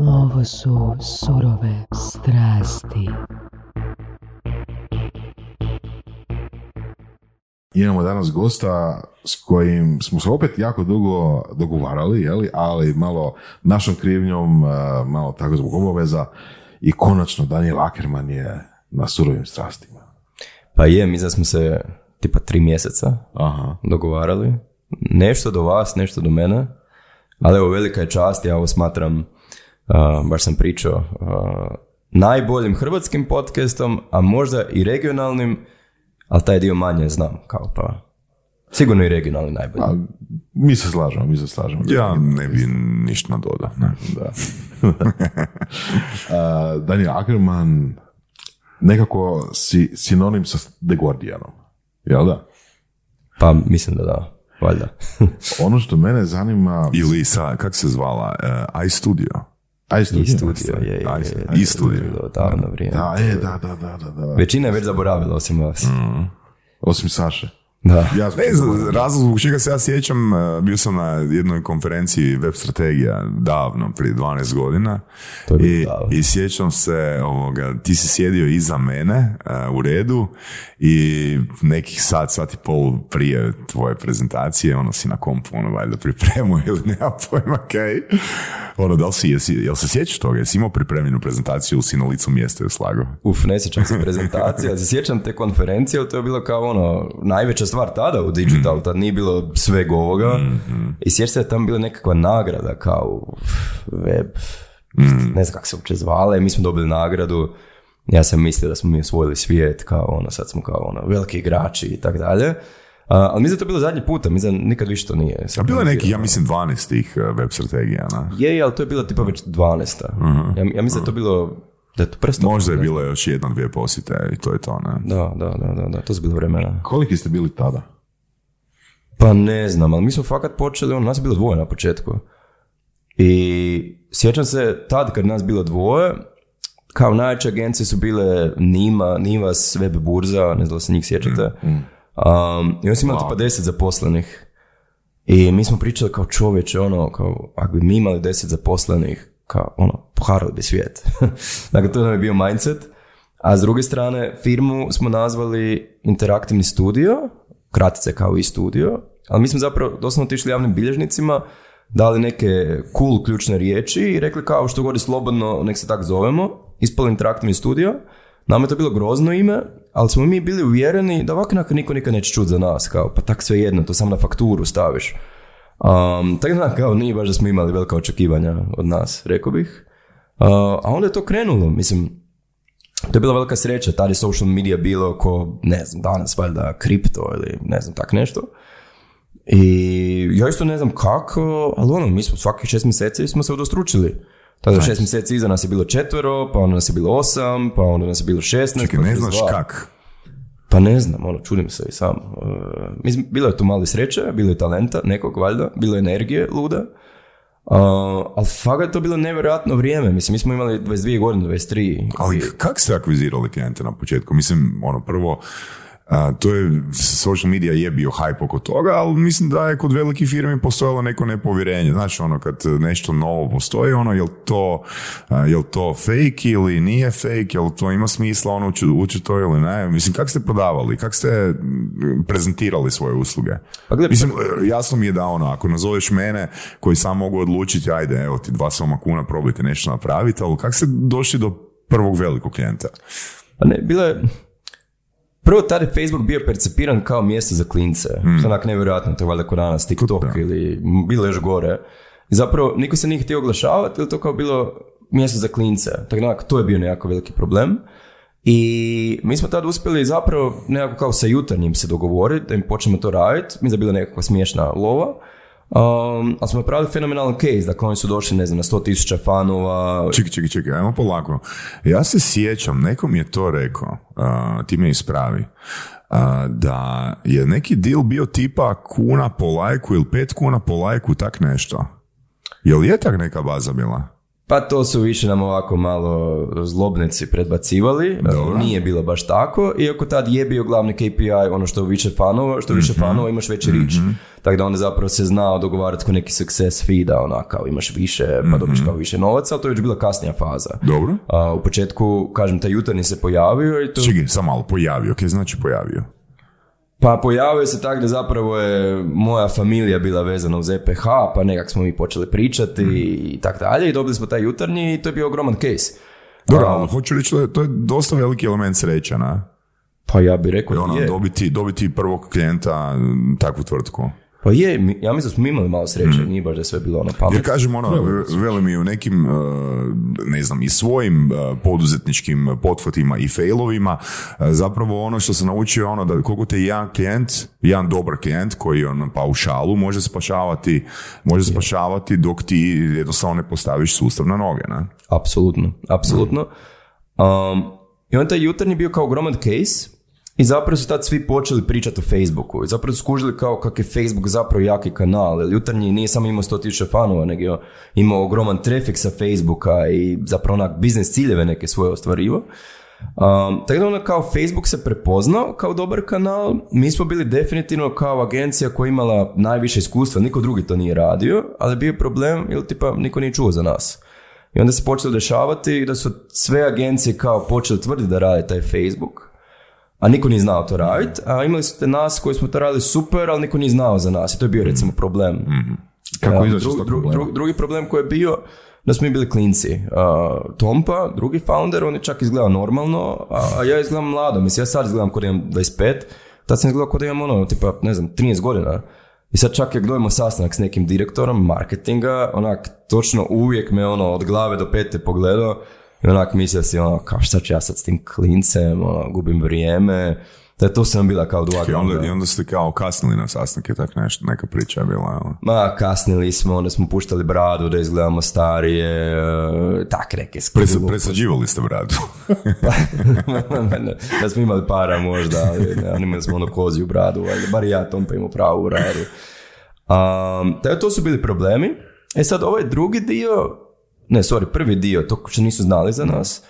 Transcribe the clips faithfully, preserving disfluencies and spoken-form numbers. Ovo su surove strasti. Imamo danas gosta s kojim smo se opet jako dugo dogovarali, jeli? Ali malo našom krivnjom, malo tako zbog obaveza. I konačno Daniel Ackerman je na surovim strastima. Pa je, mi da smo se tipa tri mjeseca Aha. dogovarali. Nešto do vas, nešto do mene. Ali evo, velika je čast, ja ovo smatram, uh, baš sam pričao, uh, najboljim hrvatskim podcastom, a možda i regionalnim, ali taj dio manje znam, kao pa sigurno i regionalni najbolji. A, mi se slažemo, mi se slažemo. Ja ne bi ništa dodao. Da. uh, Daniel Ackerman, nekako si sinonim sa Degordianom, jel da? Pa mislim da da. Valjda. Ono što mene zanima... Ili sa, kak se zvala, uh, iStudio. iStudio. iStudio je, je, je. iStudio. Davno vrijeme. Da, e, da, da, da, da, da. Većina je već zaboravila, osim vas. Mm. Osim Saše. Da. Ja ne znam, razlog zbog čega se ja sjećam, bio sam na jednoj konferenciji Web strategija davno, prije dvanaest godina. I, i sjećam se, ovoga, ti si sjedio iza mene uh, u redu i nekih sat, sat i pol prije tvoje prezentacije, ono si na kompu, ono valjda pripremu ili nema pojma kaj. Ono, da li si, jesi, jel se sjećaš toga? Jesi imao pripremljenu prezentaciju ili si na licu mjesta i slago? Uf, ne sjećam se prezentacije, ali se sjećam te konferencije, to je bilo kao ono, najveća stvar tada u digitalu, tad nije bilo sveg ovoga mm-hmm. i sjeća se da tam bila nekakva nagrada kao web, mm-hmm. ne znam kako se uopće zvala, mi smo dobili nagradu, ja sam mislio da smo mi osvojili svijet, kao ono, sad smo kao ono, veliki igrači i tako dalje. Uh, ali mislim da to bilo zadnji puta, mislim nikad više to nije. A bilo je neki, ja mislim, dvanaest tih web strategija, na? Je, ali to je bilo tipa već dvanaesta. Uh-huh. Ja, ja mislim uh-huh. da to bilo... Da to prestalo, možda je bilo još jedna, dvije posjete i to je to, ne? Da, da, da, da, da, to su bilo vremena. Koliki ste bili tada? Pa ne znam, ali mi smo fakat počeli, ono, nas je bilo dvoje na početku. I sjećam se, tad kad nas bilo dvoje, kao najveće agencije su bile Nima, Niva web burza, ne znam da se njih sjećate. Mm, mm. Um, I oni su imali wow. tipa deset zaposlenih. I mi smo pričali kao čovječe, ono, kao, ako bi mi imali deset zaposlenih, kao ono, poharali bi svijet. Dakle, to nam je bio mindset. A s druge strane, firmu smo nazvali Interaktivni studio, kratice kao i studio, ali mi smo zapravo doslovno otišli javnim bilježnicima, dali neke cool ključne riječi i rekli kao što god je slobodno, nek se tak zovemo, ispali Interaktivni studio. Nama je to bilo grozno ime, ali smo mi bili uvjereni da ovako niko nikad neće čuti za nas, kao pa tak sve jedno, to samo na fakturu staviš. Um, tako da, kao, nije baš da smo imali velika očekivanja od nas, rekao bih. Uh, a onda je to krenulo, mislim, to je bila velika sreća, tada je social media bilo ko, ne znam, danas valjda kripto ili ne znam, tak nešto. I ja isto ne znam kako, ali ono, mi smo svakih šest mjeseci smo se udostručili. Tada šest mjeseci iza nas je bilo četvero, pa onda nas je bilo osam, pa onda nas je bilo šesnaest. Čekaj, ne znaš kak? Pa ne znam, ono, čudim se i sam. Uh, bilo je tu malo sreće, bilo je talenta, nekog valjda, bilo je energije luda, uh, ali fakat je to bilo nevjerojatno vrijeme. Mislim, mi smo imali dvadeset dvije godine, dvadeset tri. Ali kako ste akvizirali klijente na početku? Mislim, ono, prvo, Uh, to je, social media je bio hype oko toga, ali mislim da je kod velikih firmi postojalo neko nepovjerenje. Znači, ono, kad nešto novo postoji, ono, je li to, uh, je li to fake ili nije fake, je li to ima smisla, ono, uči, uči to ili ne. Mislim, kako ste prodavali, kako ste prezentirali svoje usluge? Pa gleda, mislim, jasno mi je da, ono, ako nazoveš mene, koji sam mogu odlučiti, ajde, evo ti dva soma kuna, probajte nešto napraviti, ali kako ste došli do prvog velikog klijenta? Pa ne, bilo je... Prvo, tada je Facebook bio percepiran kao mjesto za klince, mm. što onak nevjerojatno, to je valjda kod danas TikTok da. Ili bilo još gore. I zapravo, niko se nije htio oglašavati, ili to kao bilo mjesto za klince. Tako da, to je bio nekako veliki problem. I mi smo tad uspjeli zapravo nekako kao sa Jutarnjim se dogovoriti, da im počnemo to raditi. Mi je bila nekako smiješna lova. Um, ali smo napravili fenomenalan case, dakle oni su došli, ne znam, na sto tisuća fanova. Čekaj, čekaj, čekaj, ajmo polako. Ja se sjećam, neko mi je to rekao, uh, ti me ispravi, uh, da je neki deal bio tipa kuna po lajku ili pet kuna po lajku, tak nešto. Je li je tak neka baza bila? Pa to su više nam ovako malo zlobnici predbacivali, Dobar. Nije bilo baš tako, iako tad je bio glavni K P I ono što više fanova, što više mm-hmm. fanova imaš veći reach. Mm-hmm. Tako da onda zapravo se znao dogovarati ko neki success feeda, ona kao imaš više, pa dobiš kao više novaca, ali to je već bila kasnija faza. Dobro. A, u početku, kažem, taj jutarnji se pojavio i to... Čekaj, sam malo pojavio, kaj znači pojavio? Pa pojavio se tako da zapravo je moja familija bila vezana uz E P H, pa nekak smo mi počeli pričati mm. i tako dalje i dobili smo taj jutarnji i to je bio ogroman case. Dobro, ali hoću reći da to je dosta veliki element sreća, na? Pa ja bih rekao ona, da je. Dobiti, dobiti prvog klijenta takvu tvrtku. Pa je, ja mislim da smo imali malo sreće, mm. nije baš da je sve bilo ono pametno. Jer kažem ono, veli mi u nekim, ne znam, i svojim poduzetničkim pothvatima i failovima, zapravo ono što sam naučio ono da koliko te jedan klijent, jedan dobar klijent koji on pa u šalu može spašavati, može spašavati dok ti jednostavno ne postaviš sustav na noge, ne? Apsolutno, apsolutno. Mm. Um, I onda taj jutarnji bio kao ogroman case. I zapravo su tad svi počeli pričati o Facebooku i zapravo su skužili kao kak je Facebook zapravo jaki kanal, jer jutarnji nije samo imao sto tisuća fanova, nego je imao ogroman trafik sa Facebooka i zapravo onak biznis ciljeve neke svoje ostvarivo. Um, tako da ono kao Facebook se prepoznao kao dobar kanal, mi smo bili definitivno kao agencija koja je imala najviše iskustva, niko drugi to nije radio, ali bio je problem jer tipa niko nije čuo za nas. I onda se počelo dešavati da su sve agencije kao počeli tvrditi da rade taj Facebook, a niko nije znao to raditi, a imali ste nas koji smo to radili super, ali niko nije znao za nas i to je bio recimo problem. Mm-hmm. Kako uh, izaći dru- dru- problema? Drugi problem koji je bio, da smo mi bili klinci. Uh, Tompa, drugi founder, on je čak izgledao normalno, a ja izgledam mlado, mislim ja sad izgledam kod imam dvadeset pet, tad sam izgledao kod imam ono, tipa, ne znam, trinaest godina. I sad čak jak dojemo sastanak s nekim direktorom marketinga, onak, točno uvijek me ono, od glave do pete pogledao, i onak mislio si ono, kao šta ću ja sad s tim klincem, ono, gubim vrijeme, da to sam bila kao dva okay, onda. I onda ste kao kasnili na sastanke, tak nešto, neka priča je bila. Ali... Ma, kasnili smo, onda smo puštali bradu da izgledamo starije, tak reke. Presa, presađivali ste bradu. Da smo imali para možda, ali imali smo ono koziju bradu, ali bar ja Tom pa imao pravu bradu. Um, da to su bili problemi. E sad ovaj drugi dio, ne, sorry, prvi dio, to što nisu znali za nas,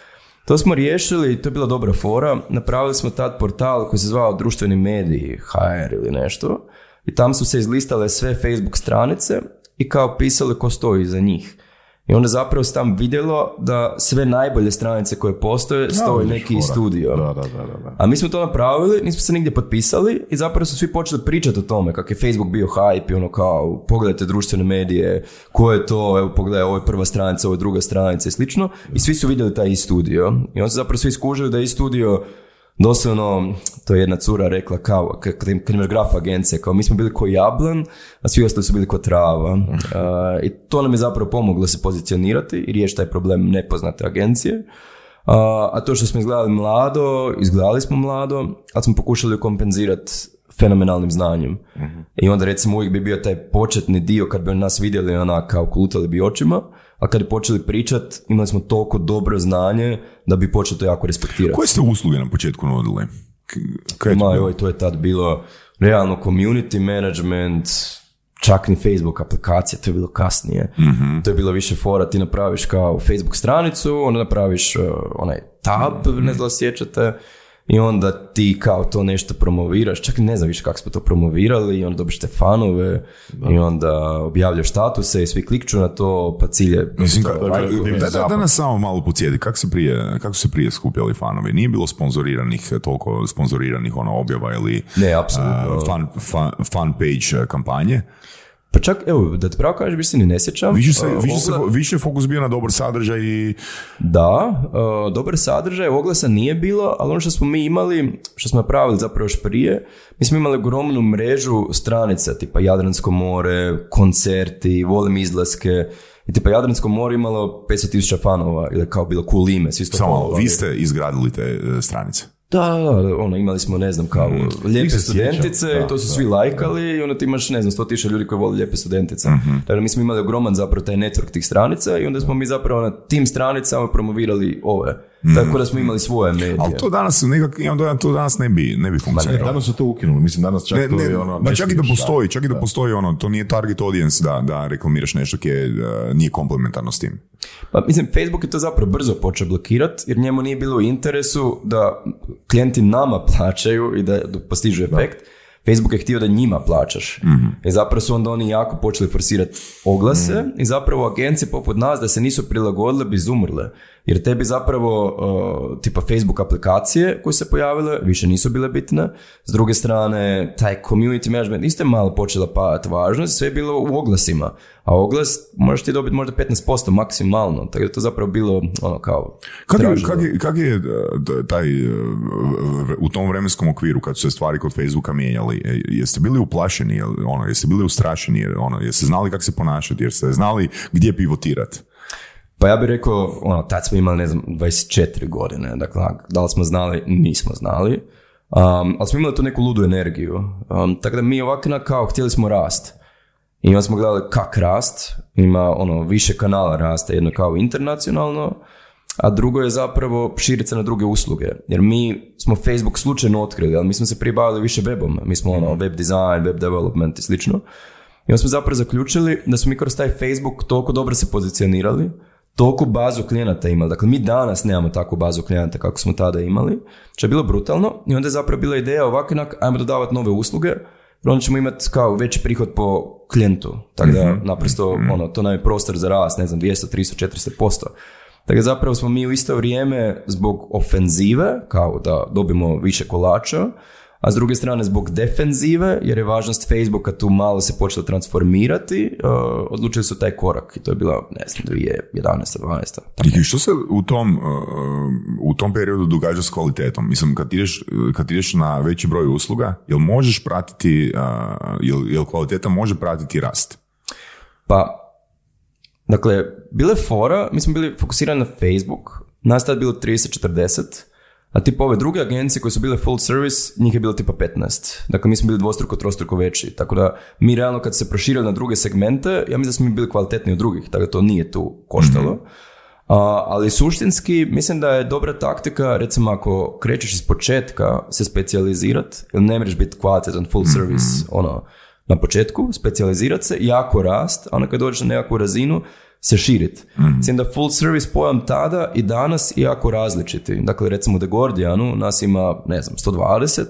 to smo riješili i to je bila dobra fora. Napravili smo tad portal koji se zvao društveni mediji, H R ili nešto, i tam su se izlistale sve Facebook stranice i kao pisali ko stoji iza njih. I onda zapravo se tam vidjelo da sve najbolje stranice koje postoje stoji neki studio. Da, da, da, da. A mi smo to napravili, nismo se nigdje potpisali i zapravo su svi počeli pričati o tome kako je Facebook bio hype i ono kao pogledajte društvene medije, ko je to, evo pogledaj, ovo je prva stranica, ovo je druga stranica i slično. I svi su vidjeli taj iStudio i onda su zapravo svi skužili da iStudio doslovno, to je jedna cura rekla kao, kad imaš graf agencije, kao mi smo bili ko jablan, a svi ostali su bili ko trava. Uh, I to nam je zapravo pomoglo se pozicionirati i riješiti taj problem nepoznate agencije. Uh, a to što smo izgledali mlado, izgledali smo mlado, ali smo pokušali kompenzirati fenomenalnim znanjem. Uh-huh. I onda recimo uvijek bi bio taj početni dio kad bi nas vidjeli ona kao kolutali bi očima, a kad bi počeli pričati imali smo toliko dobro znanje da bi počeli to jako respektirati. Koje ste usluge na početku nudili? K- Ma joj, to je tad bilo realno community management, čak ni Facebook aplikacija, to je bilo kasnije. Mm-hmm. To je bilo više fora, ti napraviš kao Facebook stranicu, onda napraviš uh, onaj tab, mm-hmm. ne znam sjećate, i onda ti kao to nešto promoviraš, čak ne znam više kako smo to promovirali i onda dobiš te fanove da. I onda objavljaš statuse i svi klikću na to pa cilje... Mislim, to, da, da, da, da, da nas samo malo pocijedi, kako se prije, kako se prije skupljali fanove? Nije bilo sponzoriranih, toliko sponzoriranih ono objava ili ne, apsolutno. Uh, fan, fan, fan page kampanje? Pa čak, evo, da te pravo kažeš, više se ni ne sjećam. Više, se, uh, više, se, više fokus bio na dobar sadržaj i... Da, uh, dobar sadržaj, oglasa nije bilo, ali ono što smo mi imali, što smo napravili zapravo još prije, mi smo imali ogromnu mrežu stranica, tipa Jadransko more, koncerti, volim izlaske, i tipa Jadransko more imalo petsto tisuća fanova, ili kao bilo cool ime. Svi sto Samo, vi ste izgradili te uh, stranice. Da, ono, imali smo, ne znam, kao mm. lijepe studentice i to su da, svi lajkali da. I onda ti imaš, ne znam, sto tisuća ljudi koji voli lijepe studentice. Mm-hmm. Dakle, mi smo imali ogroman zapravo taj network tih stranica i onda smo mi zapravo na tim stranicama promovirali ove. Mm. Tako da smo imali svoje medije. Ali to danas, nekak, imam dojam, to danas ne bi, ne bi funkcioniralo. Danas su to ukinuli, mislim danas čak ne, to ne, je ono... Ma čak i da postoji, čak i da, da postoji ono, to nije target audience da, da reklamiraš nešto koje nije komplementarno s tim. Pa mislim, Facebook je to zapravo brzo počeo blokirati, jer njemu nije bilo u interesu da klijenti nama plaćaju i da postižu efekt. Da. Facebook je htio da njima plaćaš. Mm-hmm. I zapravo su onda oni jako počeli forsirati oglase mm-hmm. i zapravo agencije poput nas da se nisu prilagodile bi izumrle. Jer tebi zapravo uh, tipa Facebook aplikacije koje se pojavile više nisu bile bitne. S druge strane, taj community management isto je malo počela padati važnost, sve je bilo u oglasima. A oglas možeš ti dobiti možda petnaest posto maksimalno, tako da to zapravo bilo ono kao... Kak je, kak je, kak je taj, u tom vremenskom okviru kad su se stvari kod Facebooka mijenjali, jeste bili uplašeni, ono, jeste bili ustrašeni, ono, jeste znali kako se ponašati, jeste znali gdje pivotirati? Pa ja bih rekao, ono, tad smo imali, ne znam, dvadeset četiri godine, dakle, da li smo znali, nismo znali, um, ali smo imali tu neku ludu energiju, um, tako da mi ovakvina kao htjeli smo rast. I onda smo gledali kak rast, ima ono više kanala rasta, jedno kao internacionalno, a drugo je zapravo širiti se na druge usluge. Jer mi smo Facebook slučajno otkrili, ali mi smo se prije bavili više webom, mi smo ono web design, web development i slično. I onda smo zapravo zaključili da smo mi kroz taj Facebook toliko dobro se pozicionirali, toliko bazu klijenata imali. Dakle, mi danas nemamo takvu bazu klijenata kako smo tada imali, što je bilo brutalno. I onda je zapravo bila ideja ovakvak, ajmo dodavati nove usluge, onda ćemo imati kao veći prihod po klijentu, tako da mm-hmm. naprosto mm-hmm. ono, to nam je prostor za rast, ne znam, dvjesto, tristo, četiristo posto. Tako da zapravo smo mi u isto vrijeme zbog ofenzive, kao da dobimo više kolača, a s druge strane zbog defenzive, jer je važnost Facebooka tu malo se počela transformirati, uh, odlučili su taj korak i to je bila, ne znam, dvije tisuće jedanaesta, dvanaesta. I što se u tom, uh, u tom periodu događa s kvalitetom? Mislim, kad ideš, kad ideš na veći broj usluga, jel možeš pratiti, uh, jel, jel kvaliteta može pratiti rast? Pa, dakle, bile fora, mi smo bili fokusirani na Facebook, nas tad bilo trideset četrdeset, a tipa ove druge agencije koje su bile full service, njih je bilo tipa petnaest. Dakle, mi smo bili dvostruko, trostruko veći. Tako da, mi realno kad se proširili na druge segmente, ja mislim da smo mi bili kvalitetni od drugih, tako da to nije tu koštalo. Mm-hmm. A, ali suštinski, mislim da je dobra taktika, recimo ako krećeš iz početka, se specijalizirati, jer ne mreš biti kvalitetan full service, mm-hmm. ono, na početku, specijalizirati se, jako rast, a onda kad dođeš na nekakvu razinu, se širiti. Mm-hmm. Svijem da full service pojam tada i danas je jako različiti. Dakle, recimo u The Guardianu nas ima, ne znam, sto dvadeset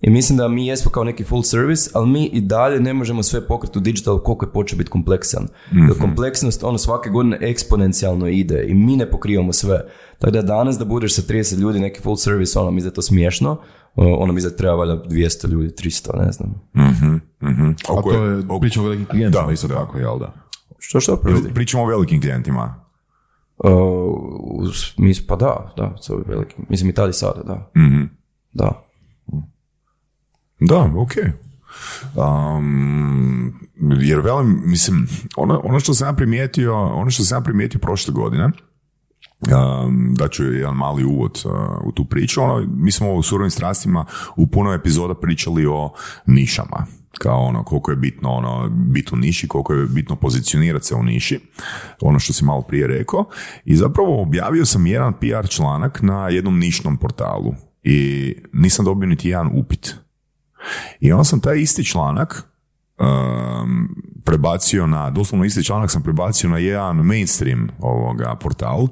i mislim da mi jesmo kao neki full service, ali mi i dalje ne možemo sve pokriti u digital koliko je počeo biti kompleksan. Mm-hmm. Jer kompleksnost, ono, svake godine eksponencijalno ide i mi ne pokrivamo sve. Tako da danas da budeš sa trideset ljudi neki full service, ono, mi je to smiješno, ono mi za treba valjda dvjesto ljudi, tristo, ne znam. Mm-hmm. Mm-hmm. A to je, ok, pričamo o velikim klijentima isto tako, jel da? Što što proizvodi? Pričamo o velikim klijentima. Uh, mis, pa da, da, sve velikim. Mislim i tada i sada, da. Mm-hmm. Da. Da, okej. Okay. Um, jer velim, mislim, ono, ono što sam ja primijetio, ono što sam ja primijetio prošle godine, Um, da ću jedan mali uvod uh, u tu priču. Ono, mi smo u Surovim strastima u puno epizoda pričali o nišama. Kao ono, koliko je bitno ono, biti u niši, koliko je bitno pozicionirati se u niši. Ono što si malo prije rekao. I zapravo objavio sam jedan P R članak na jednom nišnom portalu. I nisam dobio niti jedan upit. I onda sam taj isti članak um, prebacio na, doslovno isti članak sam prebacio na jedan mainstream ovoga portal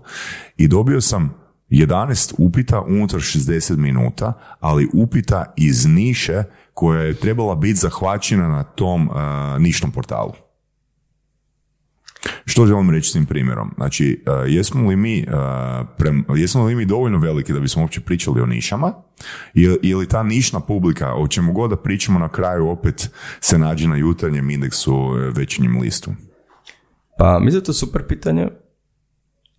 i dobio sam jedanaest upita unutar šezdeset minuta, ali upita iz niše koja je trebala biti zahvaćena na tom uh, nišnom portalu. Što želim reći s tim primjerom? Znači, uh, jesmo li mi, uh, prem, jesmo li mi dovoljno veliki da bismo uopće pričali o nišama? Ili, ili ta nišna publika, o čemu god da pričamo, na kraju opet se nađe na jutarnjem indeksu, večernjem listu? Pa, mislim da to super pitanje.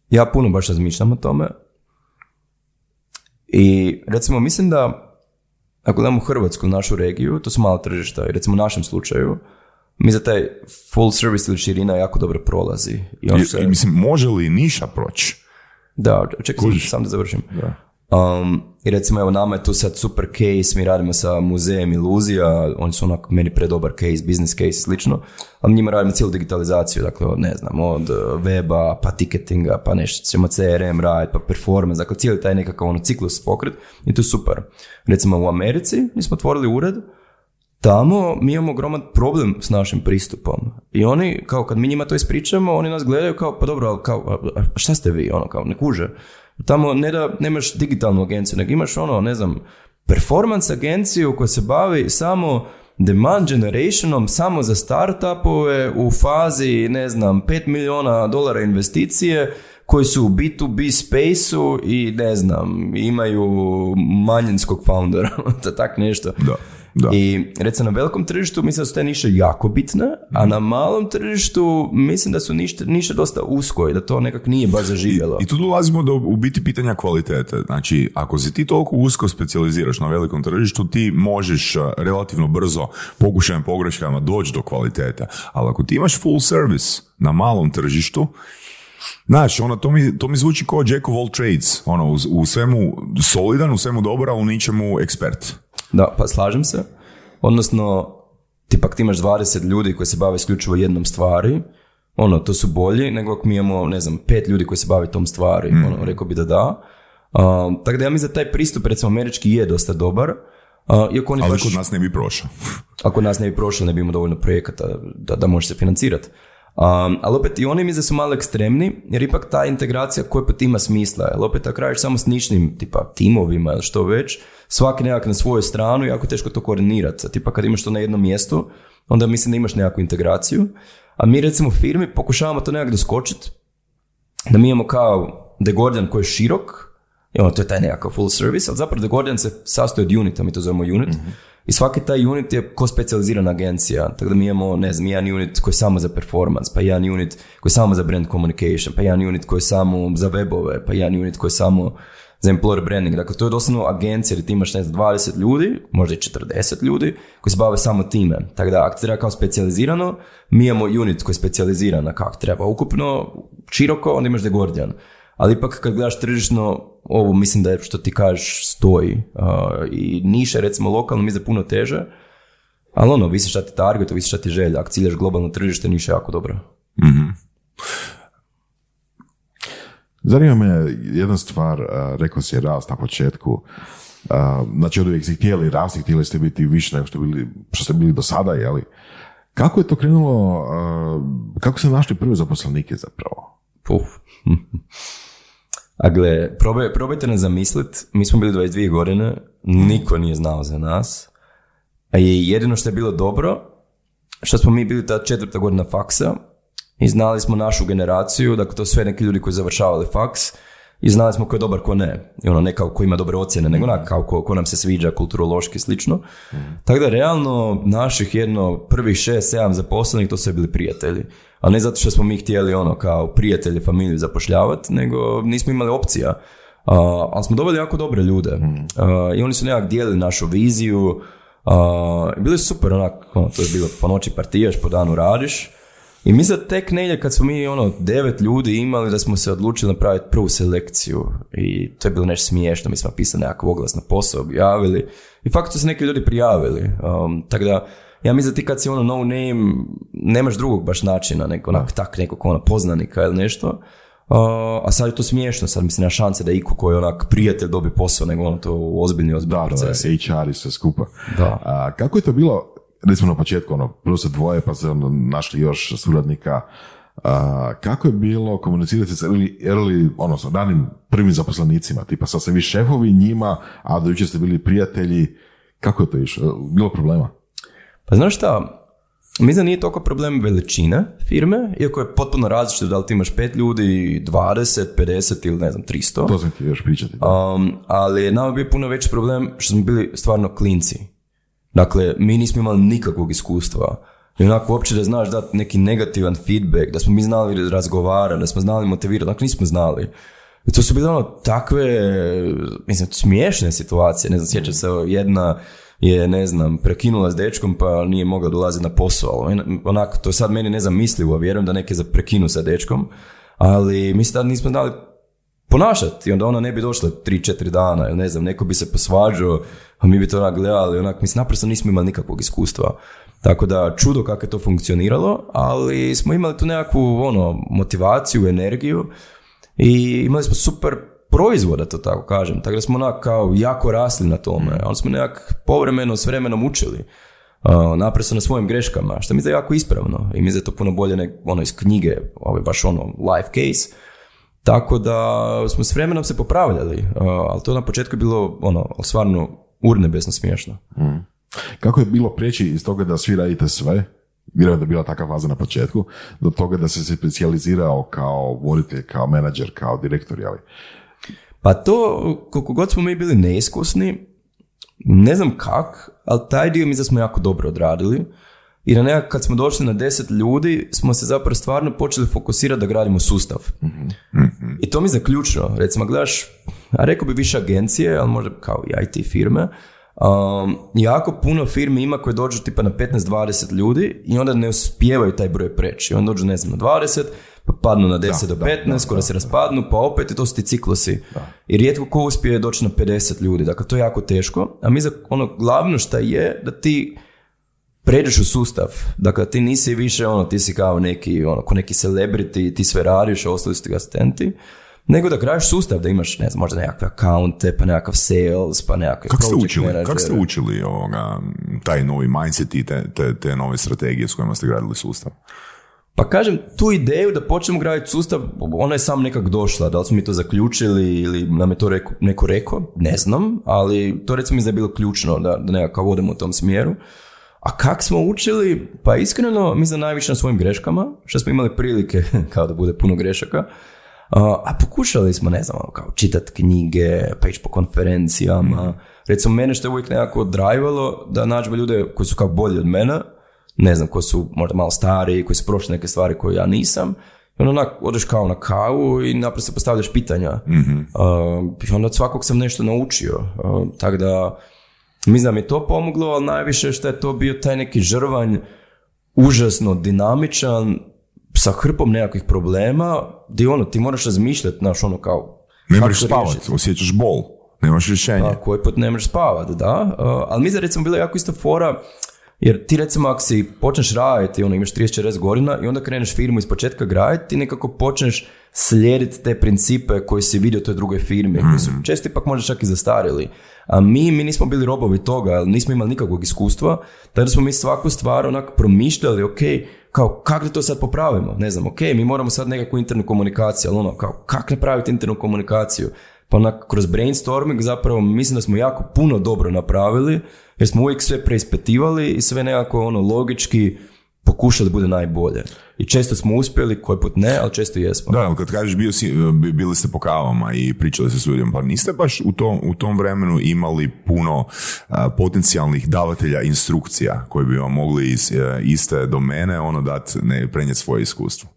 Ja puno baš razmišljam o tome. I, recimo, mislim da, ako gledamo Hrvatsku, našu regiju, to su mala tržišta, i recimo u našem slučaju, mi za taj full service ili širina jako dobro prolazi. I on se... Mislim, može li niša proći? Da, očekaj sam da završim. Da. Um, I recimo evo nama je tu sad super case, mi radimo sa muzejem iluzija, oni su onak meni predobar case, business case i slično, ali njima radimo cijelu digitalizaciju, dakle od ne znam, od weba, pa ticketinga, pa nešto ćemo C R M raditi, pa performance, dakle cijeli taj nekakav ono ciklus pokret i to je super. Recimo u Americi, mi smo otvorili ured, tamo mi imamo ogroman problem s našim pristupom i oni, kao kad mi njima to ispričamo, oni nas gledaju kao pa dobro, ali kao, šta ste vi, ono kao ne kuže. Tamo ne da nemaš digitalnu agenciju, nego imaš ono, ne znam, performance agenciju koja se bavi samo demand generationom, samo za startupove u fazi, ne znam, pet milijuna dolara investicije koji su u B dva B spaceu i ne znam, imaju manjinskog foundera, tak nešto. Da. Da. I recimo na velikom tržištu mislim da su te niše jako bitne, a na malom tržištu mislim da su niše, niše dosta usko i da to nekak nije baš zaživjelo. I, i tu dolazimo do u biti pitanja kvalitete. Znači, ako se ti toliko usko specijaliziraš na velikom tržištu, ti možeš relativno brzo pokušajem pogreškama doći do kvalitete. Ali ako ti imaš full service na malom tržištu, znaš, ono, to mi, to mi zvuči kao jack of all trades. Ono, u, u svemu solidan, u svemu dobar, a u ničemu ekspert. Da, pa slažem se. Odnosno, tipak ti imaš dvadeset ljudi koji se bave isključivo jednom stvari, ono, to su bolji nego ako mi imamo, ne znam, pet ljudi koji se bave tom stvari, mm. ono, rekao bi da da. Uh, tako da ja mislim da taj pristup, recimo, američki je dosta dobar. Uh, iako oni ali baš, kod nas ne bi prošao. Ako nas ne bi prošao, ne bi imao dovoljno projekata da, da može se financirati. Um, ali opet i oni mi su malo ekstremni, jer ipak ta integracija koja pa ima smisla, ali opet ako radiš samo s ničnim tipa timovima ili što već, svaki nekak na svoju stranu, jako teško to koordinirati. Tipa kad imaš to na jednom mjestu, onda mislim da imaš nekakvu integraciju, a mi recimo u firmi pokušavamo to nekak doskočiti, da mi imamo kao Degordian koji je širok, i ono, to je taj nekakav full service, ali zapravo Degordian se sastoji od unita, mi to zovemo unit, mm-hmm. I svaki taj unit je ko specijalizirana agencija, tako da mi imamo, ne znam, jedan unit koji je samo za performance, pa jedan unit koji je samo za brand communication, pa jedan unit koji je samo za webove, pa jedan unit koji je samo za employer branding. Dakle, to je doslovno agencija jer ti imaš, ne znam, dvadeset ljudi, možda i četrdeset ljudi koji se bave samo time. Tako da, ako treba kao specijalizirano, mi imamo unit koji je specijalizirana kako treba ukupno, široko, onda imaš Degordian. Ali ipak kad gledaš tržišno, ovo mislim da je što ti kažeš stoji uh, i niše recimo lokalno mislim da je puno teže, ali ono, visi šta ti target, visi šta ti želja, ako ciljaš globalno tržište niše jako dobro. Mm-hmm. Zanima me jedna stvar, uh, rekao si je rast na početku, uh, znači od uvijek si htjeli rasti, htjeli ste biti više nego što, bili, što ste bili do sada, jeli? Kako je to krenulo, uh, kako ste našli prve zaposlenike zapravo? Puf. A gle, probaj, probajte nas zamisliti, mi smo bili dvadeset dvije godine, niko nije znao za nas, a jedino što je bilo dobro, što smo mi bili ta četvrta godina faksa i znali smo našu generaciju, dakle to su sve neki ljudi koji završavali faks i znali smo ko je dobar, ko ne, i ono ne kao ko ima dobre ocjene, nego onak kao ko, ko nam se sviđa kulturološki slično, mm. Tako da realno naših jedno prvih šest, sedam zaposlenih to su sve bili prijatelji. A ne zato što smo mi htjeli ono kao prijatelje, familiju zapošljavati, nego nismo imali opcija. Uh, ali smo doveli jako dobre ljude. Uh, I oni su nekak dijelili našu viziju. Uh, bili su super, onak, ono, to je bilo po noći partijaš, po danu radiš. I mi za tek negdje kad smo mi ono devet ljudi imali da smo se odlučili napraviti prvu selekciju. I to je bilo nešto smiješno, mi smo pisali nekakav oglas na posao, objavili. I fakt su se neki ljudi prijavili. Um, tako da... Ja mislim da ti kad si ono no name, nemaš drugog baš načina, nego onak tak nekog ono poznanika ili nešto, uh, a sad je to smiješno, sad mislim na šanse da iko koji je onak prijatelj dobi posao, nego ono to ozbiljni ozbiljni proces. Da, H R i sve skupa. Da. A, kako je to bilo, recimo na početku, ono, bilo se dvoje pa se ono, našli još suradnika, a, kako je bilo komunicirati sa early, early odnosno ranim prvim zaposlenicima, tipa sad ste vi šefovi njima, a do jučer ste bili prijatelji, kako je to išlo, bilo problema? Pa znaš šta, mislim da nije toliko problem veličine firme, iako je potpuno različito da li ti imaš pet ljudi, dvadeset, pedeset ili ne znam, tristo. To sam ti još pričati. Um, ali nama je bio puno veći problem što smo bili stvarno klinci. Dakle, mi nismo imali nikakvog iskustva. I onako uopće da znaš dati neki negativan feedback, da smo mi znali razgovarati, da smo znali motivirati, onako nismo znali. I to su bile ono takve, mislim, smiješne situacije, ne znam, sjećam se jedna... je, ne znam, prekinula s dečkom pa nije mogla dolaziti na posao. Onako, to je sad meni nezamislivo, vjerujem da neke prekinu sa dečkom, ali mi sad nismo znali ponašati. I onda ona ne bi došla tri četiri dana, ili ne znam, neko bi se posvađao, a mi bi to onak gledali, onak, mislim, naprosto nismo imali nikakvog iskustva. Tako da, čudo kako je to funkcioniralo, ali smo imali tu nekakvu, ono, motivaciju, energiju i imali smo super proizvoda, to tako kažem. Tako da smo onak kao jako rasli na tome, ali smo nekak povremeno, s vremenom učili. Uh, naprosto na svojim greškama, što mi je jako ispravno i mi je to puno bolje nek, ono, iz knjige, ovaj, baš ono life case, tako da smo s vremenom se popravljali, uh, ali to na početku je bilo ono, stvarno urnebesno smiješno. Mm. Kako je bilo prijeći iz toga da svi radite sve, vjerujem da je bila takva faza na početku, do toga da se specijalizirao kao voditelj, kao menadžer, kao direktor, jeli? Pa to, koliko god smo mi bili neiskusni, ne znam kak, ali taj dio mi da smo jako dobro odradili i na nekak kad smo došli na deset ljudi smo se zapravo stvarno počeli fokusirati da gradimo sustav. Mm-hmm. I to mi je zaključno. Recimo gledaš, a rekao bi više agencije, ali možda kao i I T firme, um, jako puno firmi ima koje dođu tipa na petnaest dvadeset ljudi i onda ne uspijevaju taj broj preći. Onda dođu ne znam na dvadeset, pa padnu na deset da, do petnaest, da, da, skoro da, se raspadnu, pa opet i to su ti ciklusi. Da. I rijetko ko uspije doći na pedeset ljudi, dakle to je jako teško. A mi za ono glavno šta je da ti pređeš u sustav, dakle ti nisi više ono, ti si kao neki, ono, ko neki celebrity, ti sve radiš, ostali su ti asistenti, nego da gradiš sustav, da imaš, ne znam, možda nekakve accounte, pa nekakav sales, pa nekakve project managere. Kako ste učili ovoga, taj novi mindset i te, te, te nove strategije s kojima ste gradili sustav? Pa kažem, tu ideju da počnemo graditi sustav, ona je sam nekak došla, da li smo mi to zaključili ili nam je to reko, neko rekao, ne znam, ali to recimo mi je bilo ključno da, da nekako vodimo u tom smjeru. A kak smo učili? Pa iskreno, mi znam najviše na svojim greškama, što smo imali prilike, kao da bude puno grešaka, a pokušali smo, ne znam, kao čitati knjige, pa ići po konferencijama. Mm. Recimo, mene što je uvijek nekako drajvalo da nađemo ljude koji su kao bolji od mene, ne znam, koji su možda malo stariji, koji su prošli neke stvari koje ja nisam. I onda onak, odeš kao na kavu i naprosto postavljaš pitanja. Mm-hmm. Uh, I onda od svakog sam nešto naučio. Uh, tako da, mi znam, je to pomoglo, ali najviše što je to bio taj neki žrvanj, užasno dinamičan, sa hrpom nekakvih problema, gdje ono, ti moraš razmišljati, znaš, ono kao... Ne možeš spavati, osjećaš bol, nemaš rješenje. Da, koji put ne možeš spavati, da. Uh, ali mi znam, recimo, bila jako isto fora... Jer ti recimo ako si počneš raditi, ono, imaš trideset četrdeset godina i onda kreneš firmu iz početka graditi, ti nekako počneš slijediti te principe koje si vidio u toj drugoj firmi, koji su često ipak možda čak i zastarili. A mi, mi nismo bili robovi toga, nismo imali nikakvog iskustva, tada smo mi svaku stvar onak promišljali, ok, kao kako da to sad popravimo, ne znam, ok, mi moramo sad nekakvu internu komunikaciju, ali ono, kao kako napraviti internu komunikaciju. Pa onak, kroz brainstorming zapravo mislim da smo jako puno dobro napravili, jer smo uvijek sve preispitivali i sve nekako ono logički pokušali da bude najbolje. I često smo uspjeli, koji put ne, ali često jesmo. Da, ali kad kažeš bio si, bili ste po kavama i pričali se s ljudima, pa niste baš u tom, u tom vremenu imali puno a, potencijalnih davatelja instrukcija koji bi vam mogli iz a, iste domene ono dati, ne, prenijeti svoje iskustvo?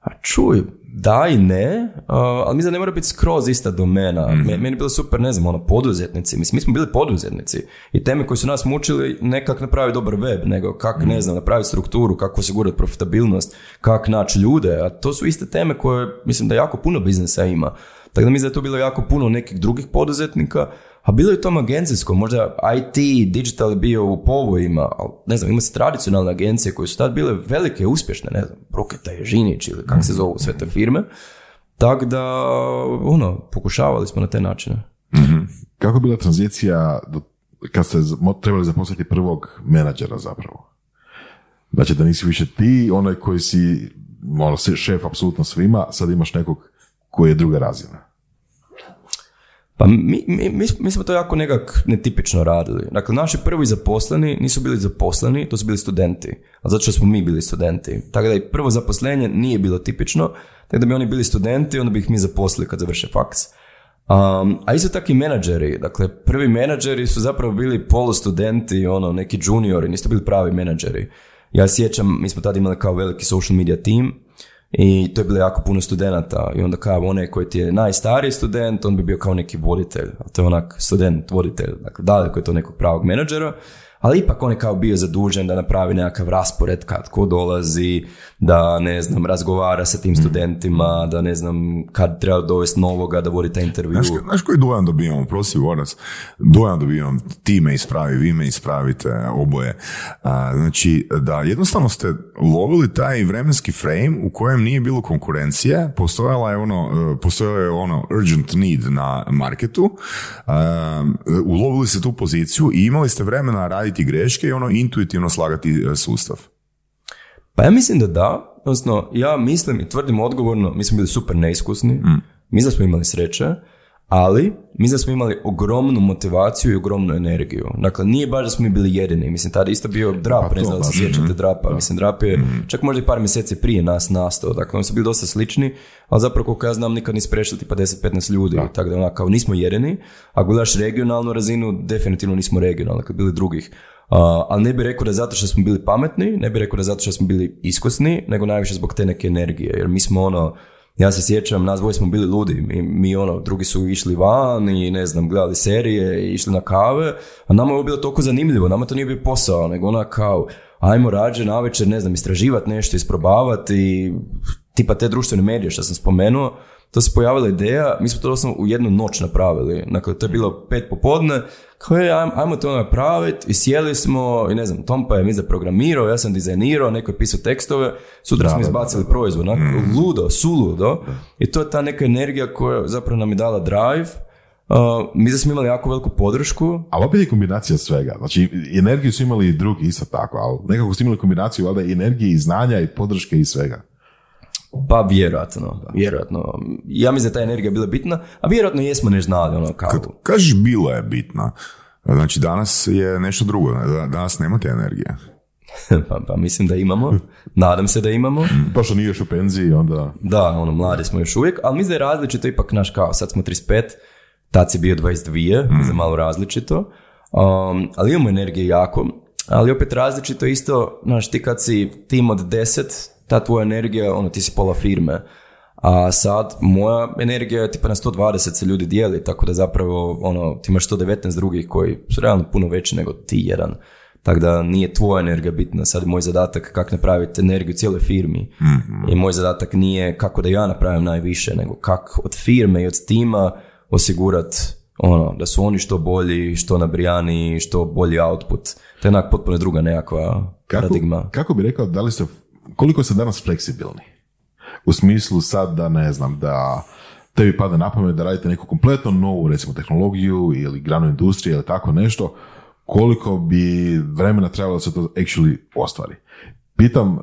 A čuj, da i ne, uh, ali mi za ne mora biti skroz ista domena. Mm-hmm. Meni je bilo super, ne znam, ono, poduzetnici. Mislim, mi smo bili poduzetnici i teme koje su nas mučili ne kak napravi dobar web, nego kak, mm-hmm. ne znam, napravi strukturu, kako osigurati profitabilnost, kak naći ljude, a to su iste teme koje, mislim, da jako puno biznesa ima. Tako da mi je to bilo jako puno nekih drugih poduzetnika, a bilo je u tom agencijskom, možda I T, digital je bio u povojima, ali ne znam, ima se tradicionalne agencije koje su tad bile velike, uspješne, ne znam, Broketa, Žinić ili kako se zovu sve te firme, tako da, ono, pokušavali smo na te načine. Mm-hmm. Kako je bila tranzicija do, kad ste trebali zaposliti prvog menadžera zapravo? Znači da nisi više ti, onaj koji si, ono, šef apsolutno svima, sad imaš nekog koji je druga razina. Pa mi, mi, mi smo to jako nekak netipično radili. Dakle, naši prvi zaposleni nisu bili zaposleni, to su bili studenti. A zato što smo mi bili studenti. Tako da i prvo zaposlenje nije bilo tipično, tako da bi oni bili studenti, onda bi ih mi zaposlili kad završe faks. Um, a isto tako i menadžeri. Dakle, prvi menadžeri su zapravo bili polustudenti, ono, neki juniori, nisu bili pravi menadžeri. Ja sjećam, mi smo tada imali kao veliki social media team, i to je bilo jako puno studenata i onda kao onaj koji ti je najstariji student, on bi bio kao neki voditelj, a to je onak student voditelj, dakle daleko je to nekog pravog menadžera, ali ipak on je kao bio zadužen da napravi nekakav raspored kad ko dolazi, da ne znam, razgovara sa tim studentima, da ne znam kad treba dovesti novoga, da vodi taj intervju. Znaš, znaš koji dojam dobijam, prosi Vorac, dojam dobijam, ti me ispravi, vi me ispravite, oboje. Znači, da jednostavno ste lovili taj vremenski frame u kojem nije bilo konkurencije, postojala je ono, postojala je ono urgent need na marketu, ulovili ste tu poziciju i imali ste vremena raditi greške i ono intuitivno slagati sustav. Pa ja mislim da da, odnosno ja mislim i tvrdim odgovorno, mi smo bili super neiskusni, mm. mislim da smo imali sreće, ali mislim da smo imali ogromnu motivaciju i ogromnu energiju. Dakle, nije baš da smo mi bili jedini, mislim, tada isto bio Drap, pa ne znam da se sjećate Drapa, da. Mislim, Drap je mm. čak možda i par mjeseci prije nas nastao, dakle, oni su bili dosta slični, ali zapravo koliko ja znam nikad nisi prešli tipa deset do petnaest ljudi, da. Tako da onako, kao nismo jedini, ako gledaš regionalnu razinu, definitivno nismo regionalni, kad bili drugih. Uh, ali ne bih rekao da zato što smo bili pametni, ne bih rekao da zato što smo bili iskusni, nego najviše zbog te neke energije, jer mi smo ono, ja se sjećam, nas dvoje smo bili ludi, mi, mi ono, drugi su išli van i ne znam, gledali serije, išli na kave, a nama je ovo bilo toliko zanimljivo, nama to nije bio posao, nego ona kao, ajmo rađe navečer, ne znam, istraživati nešto, isprobavati, tipa te društvene medije što sam spomenuo, to se pojavila ideja, mi smo to doslovno u jednu noć napravili, dakle to je bilo pet popodne, kao je, ajmo to napraviti i sjeli smo, i ne znam, Tompa je mi zaprogramirao, ja sam dizajnirao, neko je pisao tekstove, sutra smo izbacili proizvod, mm. ludo, suludo, i to je ta neka energija koja zapravo nam je dala drive. Uh, mi da smo imali jako veliku podršku. Ali opet je kombinacija svega. Znači, energiju su imali i drugi, isto tako, ali nekako su imali kombinaciju, valjda, i energije i znanja i podrške i svega. Pa vjerojatno, vjerojatno. Ja mislim da ta energija bila bitna, a vjerojatno jesmo ne znali ono kao. Kad kažeš bila je bitna, znači danas je nešto drugo, danas nema te energije. pa, pa mislim da imamo, nadam se da imamo. Pa što nije još u penziji, onda... Da, ono, mladi smo još uvijek, ali mislim da je različito ipak naš kao, sad smo trideset pet, tad si bio dvadeset dva, mm. mislim malo različito, um, ali imamo energije jako, ali opet različito isto, znaš, ti kad si tim od deset, ta tvoja energija, ono, ti si pola firme, a sad moja energija je tipa na sto dvadeset se ljudi dijeli, tako da zapravo, ono, ti imaš sto devetnaest drugih koji su realno puno veći nego ti jedan, tako da nije tvoja energija bitna, sad je moj zadatak kako napraviti energiju cijeloj firmi, mm-hmm. i moj zadatak nije kako da ja napravim najviše, nego kako od firme i od tima osigurati, ono, da su oni što bolji, što nabrijani, što bolji output, to je jednak potpuno druga nekakva paradigma. Kako bi rekao, da li se... Koliko ste danas fleksibilni? U smislu sad da, ne znam, da tebi pada na pamet da radite neku kompletno novu, recimo, tehnologiju ili granu industrije ili tako nešto, koliko bi vremena trebalo da se to actually ostvari? Pitam, uh,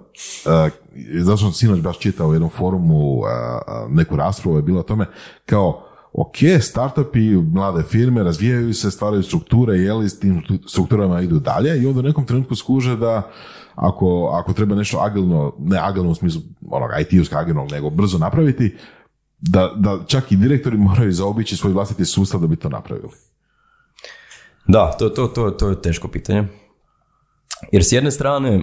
zato sam sinoć baš čitao u jednom forumu uh, neku raspravu je bilo o tome, kao, ok, startupi, mlade firme razvijaju se, stvaraju strukture, jeli s tim strukturama idu dalje i onda u nekom trenutku skuže da Ako, ako treba nešto agilno, ne agilno u smislu onog I T-uska agilnog, nego brzo napraviti, da, da čak i direktori moraju zaobići svoj vlastiti sustav da bi to napravili. Da, to, to, to, to je teško pitanje. Jer s jedne strane,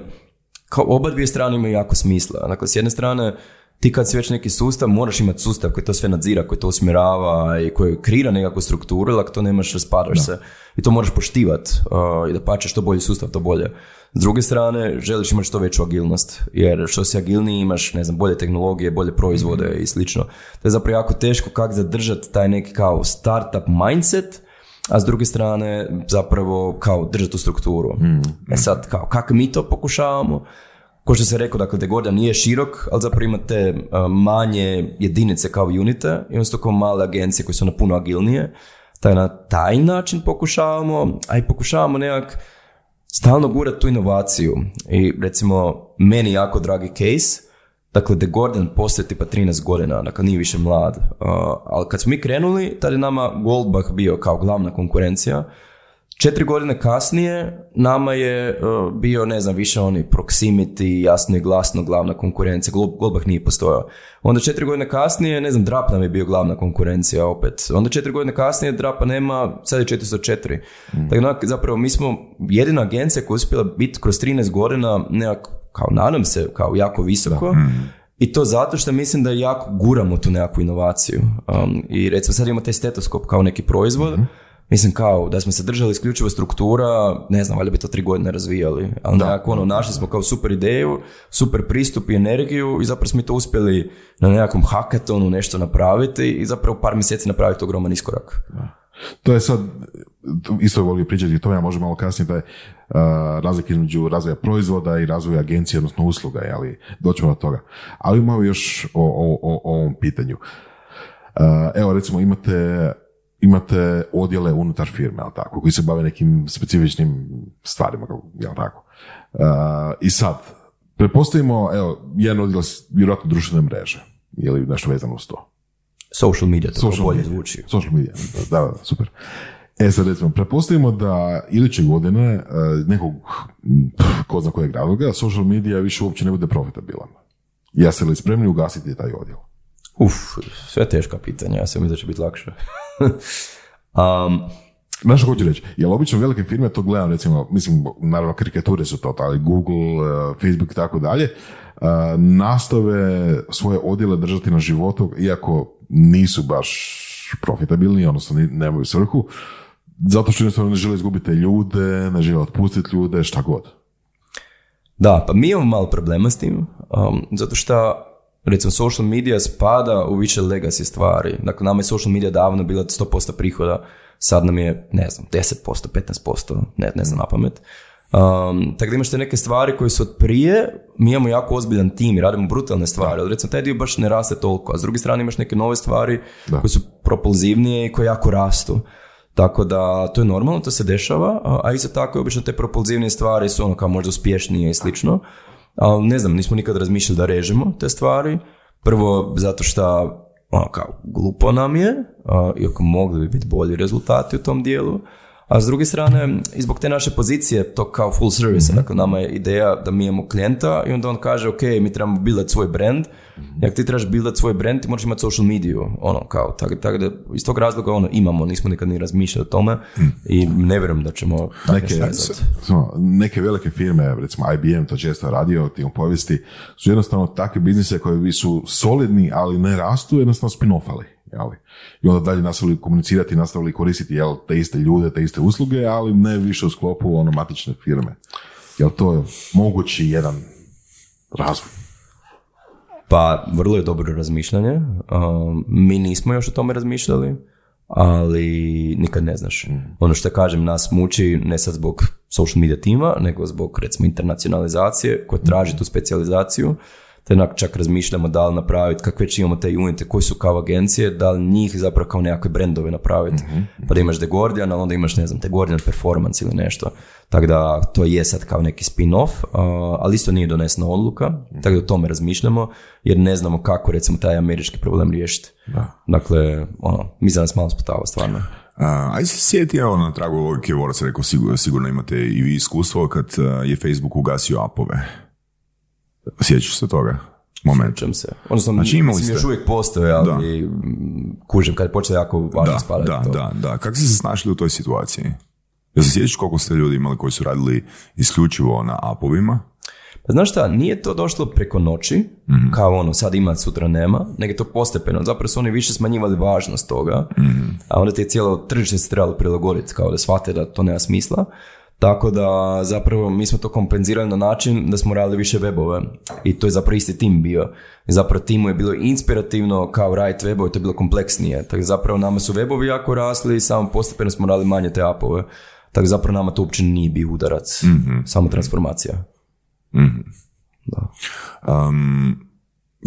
kao oba dvije strane imaju jako smisla. Dakle, s jedne strane, ti kad si već neki sustav, moraš imati sustav koji to sve nadzira, koji to usmjerava i koji kreira nekakvu strukturu, ali ako to nemaš, raspadaš da. se. I to moraš poštivati uh, i da pače što bolji sustav, to bolje. S druge strane, želiš imati što veću agilnost, jer što si agilniji imaš, ne znam, bolje tehnologije, bolje proizvode mm-hmm. i slično. To je zapravo jako teško kako zadržati taj neki kao startup mindset, a s druge strane zapravo kao držati tu strukturu. Mm-hmm. E sad, kao, kako mi to pokušavamo? Ko što se rekao, dakle, Degordian nije širok, ali zapravo imate manje jedinice kao unite i on su to kao male agencije koje su na puno agilnije. Taj, na taj način pokušavamo, a i pokušavamo nekak stalno gurati tu inovaciju. I recimo, meni jako dragi case, dakle, Degordian postoji tipa trinaest godina, dakle, nije više mlad. Uh, ali kad smo mi krenuli, tada je nama Goldbach bio kao glavna konkurencija. Četiri godine kasnije nama je uh, bio, ne znam, više oni Proximity, jasno i glasno, glavna konkurencija. Goldbach nije postojao. Onda četiri godine kasnije, ne znam, Drap nam je bio glavna konkurencija opet. Onda četiri godine kasnije Drapa nema, sad je četiristo četiri. Mm. Tako zapravo mi smo jedina agencija koja je uspjela biti kroz trinaest godina nekako, kao nadam se, kao jako visoko. Mm. I to zato što mislim da jako guramo tu nekakvu inovaciju. Um, I recimo sad imamo taj Stetoskop kao neki proizvod. Mm. Mislim kao da smo se držali isključivo struktura, ne znam, valjda bi to tri godine razvijali. Ali nekako ono, našli smo kao super ideju, super pristup i energiju i zapravo smo to uspjeli na nekakvom hackathonu nešto napraviti i zapravo par mjeseci napraviti ogroman iskorak. To je sad, isto volio pričati o tome, ja možemo malo kasnije, taj uh, razlik između razvoja proizvoda i razvoja agencije, odnosno usluga, ali doćemo do toga. Ali malo još o, o, o, o ovom pitanju. Uh, evo recimo imate... imate odjele unutar firme, jel tako, koji se bave nekim specifičnim stvarima, jel tako. Uh, I sad, pretpostavimo, evo, jedan odjel, vjerojatno društvene mreže, ili nešto vezano uz to. Social media, to Social bolje media. Zvuči. Social media, da, da, super. E sad, recimo, pretpostavimo da iduće godine, nekog, ko zna kojeg razloga, social media više uopće ne bude profitabilan. Jeste li spremni ugasiti taj odjel? Uf, sve teška pitanja, ja se mi da će biti lakše. um, Znaš što hoću reći, jer obično velike firme to gledam, recimo, mislim, naravno karikature su to, ali Google, Facebook i tako dalje, nastave svoje odjele držati na životu, iako nisu baš profitabilni, odnosno nemaju svrhu, zato što jednostavno ne žele izgubiti ljude, ne žele otpustiti ljude, šta god. Da, pa mi imamo malo problema s tim, um, zato što recimo social media spada u više legacy stvari. Dakle, nama je social media davno bila sto posto prihoda, sad nam je, ne znam, deset posto, petnaest posto, ne, ne znam na pamet. Um, tako da imaš te neke stvari koje su od prije, mi imamo jako ozbiljan tim i radimo brutalne stvari, ali recimo taj dio baš ne raste toliko, a s druge strane imaš neke nove stvari da. Koje su propulzivnije i koje jako rastu. Tako da to je normalno, to se dešava, a isto tako je obično te propulzivnije stvari su ono kao možda uspješnije i slično. Ali ne znam, nismo nikad razmišljali da režemo te stvari. Prvo, zato što ono kao, glupo nam je, a, iako mogli bi biti bolji rezultati u tom dijelu. A s druge strane, i zbog te naše pozicije, to kao full service, mm-hmm. dakle nama je ideja da mi imamo klijenta i onda on kaže, ok, mi trebamo buildati svoj brand. Mm-hmm. I ako ti trebaš buildati svoj brand, ti moraš imati social mediju. Ono kao, tako, tako da iz tog razloga ono, imamo, nismo nikad ni razmišljali o tome mm-hmm. i ne vjerujem da ćemo neke, smo, neke velike firme, recimo I B M to često radio, ti u povijesti, su jednostavno takve biznise koji su solidni, ali ne rastu, jednostavno spin-offali. Ali. I onda dalje nastavili komunicirati, nastavili koristiti jel, te iste ljude, te iste usluge, ali ne više u sklopu ono, matične firme. Jel to je mogući jedan razvoj? Pa, vrlo je dobro razmišljanje. Um, mi nismo još o tome razmišljali, ali nikad ne znaš. Ono što kažem, nas muči ne sad zbog social media tima, nego zbog, recimo, internacionalizacije koja traži tu specijalizaciju. Te jednak čak razmišljamo da li napraviti, kako već imamo te unite koji su kao agencije, da li njih zapravo kao nekakve brendove napraviti. Mm-hmm. Pa da imaš Degordian, ali onda imaš, ne znam, Degordian performance ili nešto. Tako da to je sad kao neki spin-off, uh, ali isto nije donesna odluka, mm-hmm. tako da o tome razmišljamo, jer ne znamo kako recimo taj američki problem riješiti. Da. Dakle, ono, mi za nas malo sputava stvarno. Uh, Ajde se sjeti, evo na tragu ovog Kjevorac rekao, sigurno, sigurno imate i vi iskustvo kad uh, je Facebook ugasio apove. Sjećaš se toga? Moment. Sjećam se. Odnosno, znači, imali ste. Još uvijek postoje, ali da. Kužem kad je počelo jako važno spadati. Da, to. da, da. Kako ste se snašli u toj situaciji? Jel se sjećaš koliko ste ljudi imali koji su radili isključivo na apovima? Pa znaš šta, nije to došlo preko noći, mm-hmm. kao ono, sad ima, sutra nema, nego je to postepeno. Zapravo su oni više smanjivali važnost toga, mm-hmm. a onda te je cijelo tržište se trebalo prilagoditi, kao da shvate da to nema smisla. Tako da zapravo mi smo to kompenzirali na način da smo radili više webove i to je zapravo isti tim bio. Zapravo timu je bilo inspirativno kao raditi webove, to je bilo kompleksnije. Tako zapravo nama su webovi jako rasli i samo postepeno smo radili manje te apove. Tako zapravo nama to uopće nije bio udarac, mm-hmm. samo transformacija. Mm-hmm. Da. Um...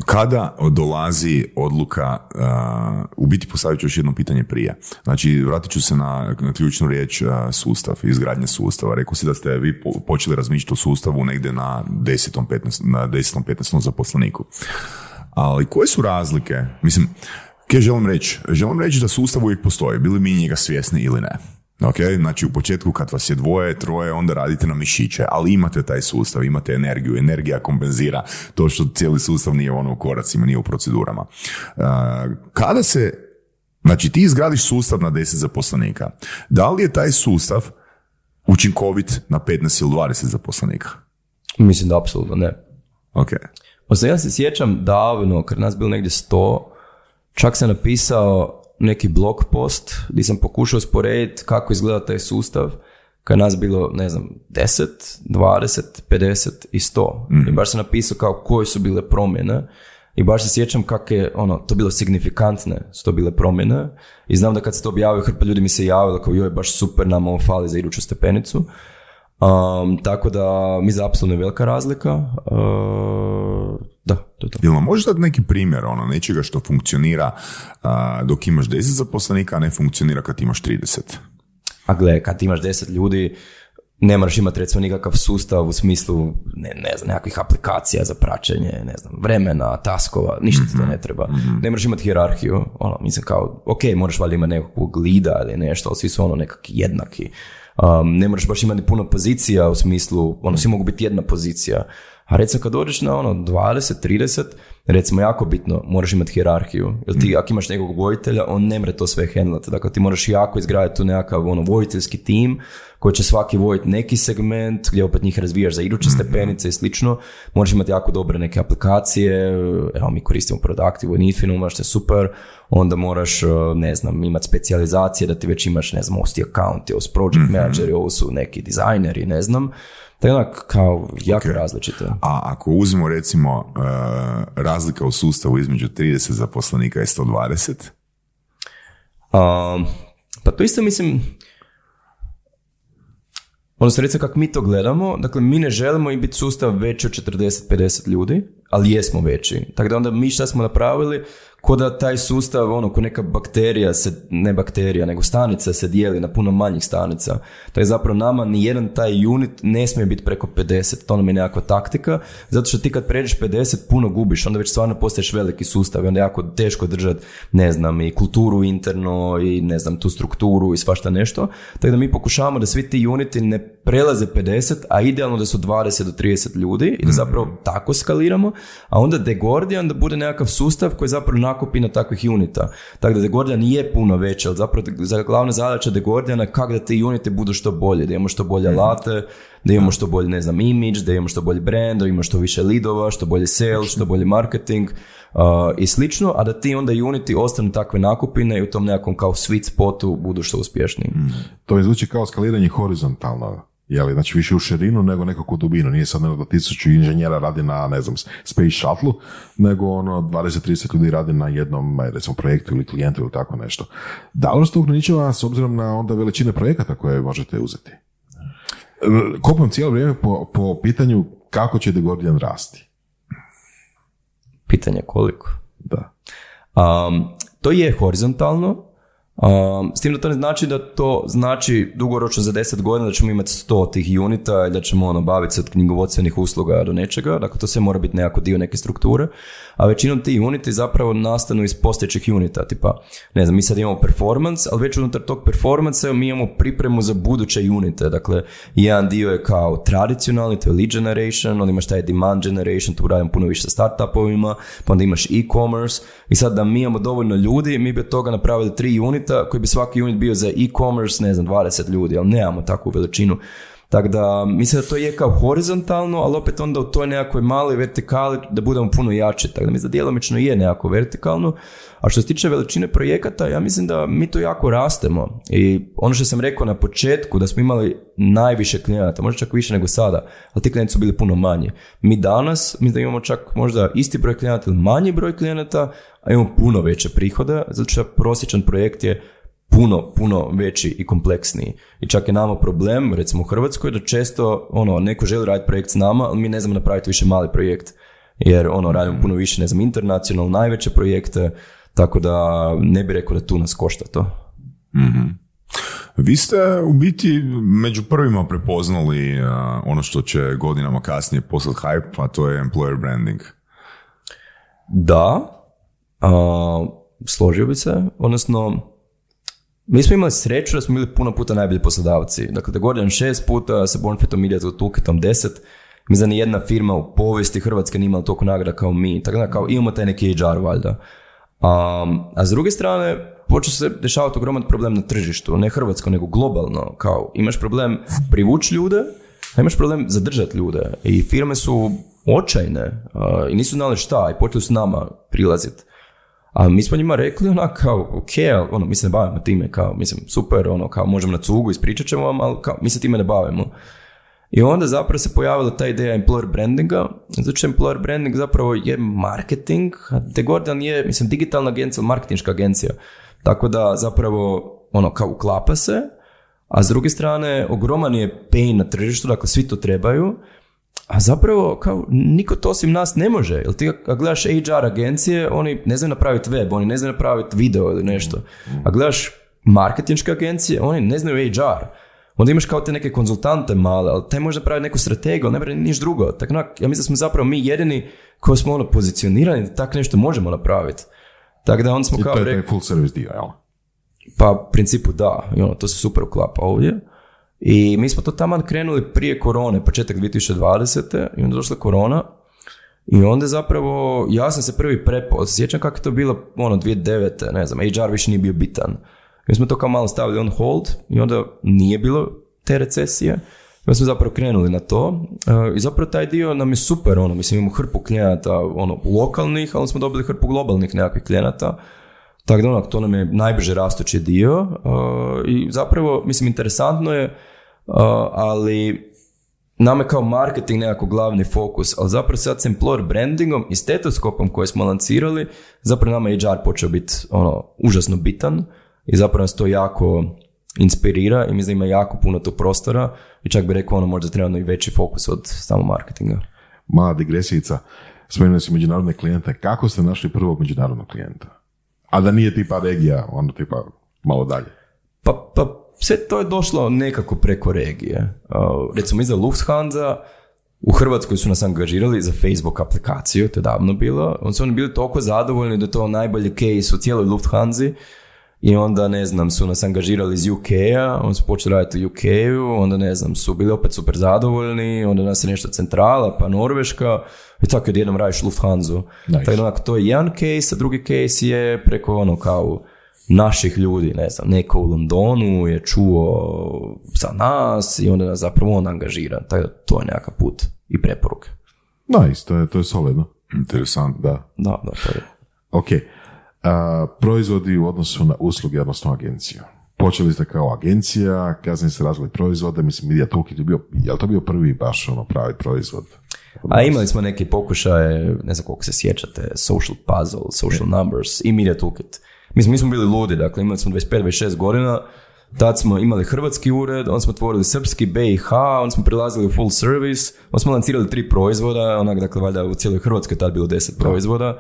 Kada dolazi odluka, uh, u biti postavit ću još jedno pitanje prije. Znači, vratit ću se na, na ključnu riječ uh, sustav, izgradnja sustava. Rekao si da ste vi po, počeli razmišljati o sustavu negdje na desetom, petnaestom zaposleniku. Ali koje su razlike? Mislim, kaj želim reći? Želim reći da sustav uvijek postoji, bili mi njega svjesni ili ne. Okay? Znači, u početku kad vas je dvoje, troje, onda radite na mišiće, ali imate taj sustav, imate energiju, energija kompenzira to što cijeli sustav nije ono u koracima, nije u procedurama. Kada se, znači ti izgradiš sustav na deset zaposlenika, da li je taj sustav učinkovit na petnaest ili dvadeset zaposlenika? Mislim da apsolutno ne. Ok. Osim, ja se sjećam davno, kad nas bilo negdje sto, čak sam napisao neki blog post gdje sam pokušao sporediti kako izgleda taj sustav kad nas bilo, ne znam, deset, dvadeset, pedeset i sto. Mm. I baš sam napisao kao koje su bile promjene i baš se sjećam kako je, ono, to bilo signifikantne, su to bile promjene i znam da kad se to objavio, hrpa ljudi mi se javilo kao joj, baš super, nam ovo fali za iduću stepenicu. Um, tako da mi za apsolutno je velika razlika. Uh, da, to je to. Jel nam možeš dati neki primjer ono, nečega što funkcionira uh, dok imaš deset zaposlenika, a ne funkcionira kad imaš trideset? A gle, kad imaš deset ljudi, ne moraš imati recimo nikakav sustav u smislu ne, ne znam, nekakvih aplikacija za praćenje, ne znam, vremena, taskova, ništa ti to ne treba. Mm-hmm. Ne moraš imati hijerarhiju, ono, mislim kao, ok, moraš valjda imati nekog lida ili nešto, ali svi su ono nekakvi jednaki. Um, ne moraš baš imati puno pozicija u smislu, ono, svi mogu biti jedna pozicija. A recimo kad dođeš na ono dvadeset, trideset, recimo jako bitno, moraš imati hijerarhiju. Jer ti, ako imaš nekog vojitelja, on ne mre to sve handlati. Dakle, ti moraš jako izgraditi tu nekakav ono, vojiteljski tim koji će svaki vojiti neki segment gdje opet njih razvijaš za iduće stepenice i slično. Moraš imati jako dobre neke aplikacije. Evo, mi koristimo Productive i Infinu, što je super. Onda moraš, ne znam, imati specijalizacije da ti već imaš, ne znam, osti accounti, os project manageri, ovo su neki dizajneri, ne znam. Tako onak kao jako okay. različite. A ako uzmemo recimo uh, razlika u sustavu između trideset zaposlenika i sto dvadeset? Um, pa to isto mislim, odnosno recimo kako mi to gledamo, dakle mi ne želimo i biti sustav veći od četrdeset do pedeset ljudi, ali jesmo veći. Tako da onda mi šta smo napravili, ko da taj sustav, ono, ko neka bakterija, se, ne bakterija, nego stanica se dijeli na puno manjih stanica. Tako je zapravo nama ni jedan taj unit ne smije biti preko pedeset, to nam je nekakva taktika, zato što ti kad pređeš pedeset puno gubiš, onda već stvarno postaješ veliki sustav i onda je jako teško držati, ne znam, i kulturu interno i ne znam, tu strukturu i svašta nešto. Tako da mi pokušavamo da svi ti uniti ne prelaze pedeset, a idealno da su dvadeset do trideset ljudi i da zapravo tako skaliramo, a onda Degordian da bude nekakav sustav koji zapravo nakupina takvih unita. Tako da Degordian je puno veća, ali zapravo za glavna zadaća Degordiana je kako da te unite budu što bolje, da imamo što bolje alate, da imamo što bolje, ne znam, image, da imamo što bolje brand, da imamo što više lidova, što bolje sales, što bolje marketing uh, i slično, a da ti onda uniti ostanu takve nakupine i u tom nekakvom kao sweet spotu budu što uspješniji. Mm. To mi zvuči kao skaliranje horizontalno. Jeli, znači više u širinu nego nekako dubinu. Nije sad nego tisuću inženjera radi na, ne znam, space shuttle, nego ono dvadeset do trideset ljudi radi na jednom, recimo, projektu ili klijentu ili tako nešto. Da li ste ograničava s obzirom na onda veličine projekata koje možete uzeti? Kopam cijelo vrijeme po, po pitanju kako će Degordian rasti. Pitanje koliko? Da. Um, to je horizontalno. Um, s tim da to ne znači da to znači dugoročno za deset godina da ćemo imati sto tih unita i da ćemo ono, baviti se od knjigovodstvenih usluga do nečega, dakle to sve mora biti nekako dio neke strukture, a većinom ti uniti zapravo nastanu iz postojećih unita, tipa, ne znam, mi sad imamo performance, ali već unutar tog performansa mi imamo pripremu za buduće unite, dakle jedan dio je kao tradicionalni, to je lead generation, onda imaš taj demand generation, tu radimo puno više sa startupovima, pa onda imaš e-commerce i sad da mi imamo dovoljno ljudi, mi bi od toga napravili tri unita koji bi svaki unit bio za e-commerce, ne znam, dvadeset ljudi, ali nemamo takvu veličinu. Tako da, mislim da to je kao horizontalno, ali opet onda u toj nekakvoj maloj vertikali da budemo puno jači. Tako da mislim da djelomično je nekako vertikalno. A što se tiče veličine projekata, ja mislim da mi to jako rastemo. I ono što sam rekao na početku, da smo imali najviše klijenata, možda čak više nego sada, ali ti klijenti su bili puno manji. Mi danas, mislim da imamo čak možda isti broj klijenata ili manji broj klijenata, a imamo puno veće prihode, zato što prosječan projekt je puno, puno veći i kompleksniji. I čak je nama problem, recimo u Hrvatskoj, da često ono, neko želi raditi projekt s nama, ali mi ne znamo napraviti više mali projekt, jer ono, radimo puno više, ne znam, internacionalno, najveće projekte, tako da ne bih rekao da tu nas košta to. Mm-hmm. Vi ste u biti među prvima prepoznali uh, ono što će godinama kasnije postati hype, a to je employer branding. Da, uh, složio bi se, odnosno mi smo imali sreću da smo bili puno puta najbolji poslodavci. Dakle, Degordian šest puta, sa Bornfetom, Media Toolkitom deset. Mislim da ni jedna firma u povijesti Hrvatske nije imala toliko nagrada kao mi. Tako da, kao imamo taj neki H R valjda. Um, a s druge strane, počeo se dešavati ogroman problem na tržištu. Ne hrvatsko, nego globalno. Kao, imaš problem privući ljude, a imaš problem zadržati ljude. I firme su očajne uh, i nisu znali šta i počeli su nama prilaziti. A mi smo njima rekli onak kao, ok, ono, mi se ne bavimo time, kao, mislim, super, ono, kao, možemo na cugu, ispričat ćemo vam, ali kao, mi se time ne bavimo. I onda zapravo se pojavila ta ideja employer brandinga. Znači, employer branding zapravo je marketing, a Degordian je, mislim, digitalna agencija, marketinška agencija. Tako da zapravo, ono, kao, uklapa se, a s druge strane, ogroman je pain na tržištu, dakle, svi to trebaju, a zapravo, kao, niko to osim nas ne može, jer ti ako gledaš H R agencije, oni ne znaju napraviti web, oni ne znaju napraviti video ili nešto. A gledaš marketinške agencije, oni ne znaju H R. Onda imaš kao te neke konzultante male, ali taj može napraviti neku strategiju, ali ne pravi niš drugo. Tako, ja mislim da smo zapravo mi jedini koji smo ono pozicionirani da tako nešto možemo napraviti. Tako da onda smo kao... I to je taj full service dio, jel? Pa, u principu da, ono, to se super uklapa ovdje. I mi smo to tamo krenuli prije korone, početak dvije tisuće dvadesete. I onda došla korona. I onda zapravo, ja sam se prvi prepao. Sjećam kako je to bilo, ono, dvije tisuće devete. Ne znam, H R više nije bio bitan. Mi smo to kao malo stavili on hold i onda nije bilo te recesije. Mi smo zapravo krenuli na to. I zapravo taj dio nam je super, ono, mislim, imamo hrpu klijenata, ono, lokalnih, ali smo dobili hrpu globalnih nekakvih klijenata. Tako da, ono, to nam je najbrže rastući dio. I zapravo, mislim, interesantno je, ali nam je kao marketing nekako glavni fokus, ali zapravo sad s employer brandingom i stetoskopom koje smo lancirali, zapravo nama je H R počeo biti, ono, užasno bitan. I zapravo nas to jako inspirira i mislim da ima jako puno tu prostora i čak bih rekao ono možda trebano i veći fokus od samo marketinga. Mala digresijica, spomenuli si međunarodne klijente, kako ste našli prvog međunarodnog klijenta? A da nije tipa regija, onda tipa malo dalje. Pa, pa sve to je došlo nekako preko regije. Uh, recimo iza Lufthansa, u Hrvatskoj su nas angažirali za Facebook aplikaciju, to je davno bilo. Oni su oni bili toliko zadovoljni da je to najbolji case u cijeloj Lufthansi. I onda, ne znam, su nas angažirali iz U K-a, onda su počeli raditi u U K-u, onda, ne znam, su bili opet super zadovoljni, onda nas je nešto centrala, pa Norveška, i tako jednom radiš Lufthansu. Nice. Tako da, onako, to je jedan case, a drugi case je preko, ono, kao naših ljudi, ne znam, neko u Londonu je čuo za nas i onda nas zapravo on angažira. Tako da, to je nekakav put i preporuke. Nice, to je, to je solidno. Interesant, da. Da, da, to je. Okej. A, proizvodi u odnosu na usluge, odnosno agenciju. Počeli ste kao agencija, kasnije ste razvili proizvode, mislim Media Toolkit je bio, je li to bio prvi baš ono pravi proizvod? A imali smo neke pokušaje, ne znam koliko se sjećate, Social Puzzle, Social Numbers i Media Toolkit. Mislim, mi smo bili ludi, dakle imali smo dvadeset pet dvadeset šest godina, tad smo imali hrvatski ured, onda smo otvorili srpski B i H, onda smo prelazili u full service, onda smo lancirali tri proizvoda, onak dakle valjda u cijeloj Hrvatskoj tad bilo deset da. proizvoda.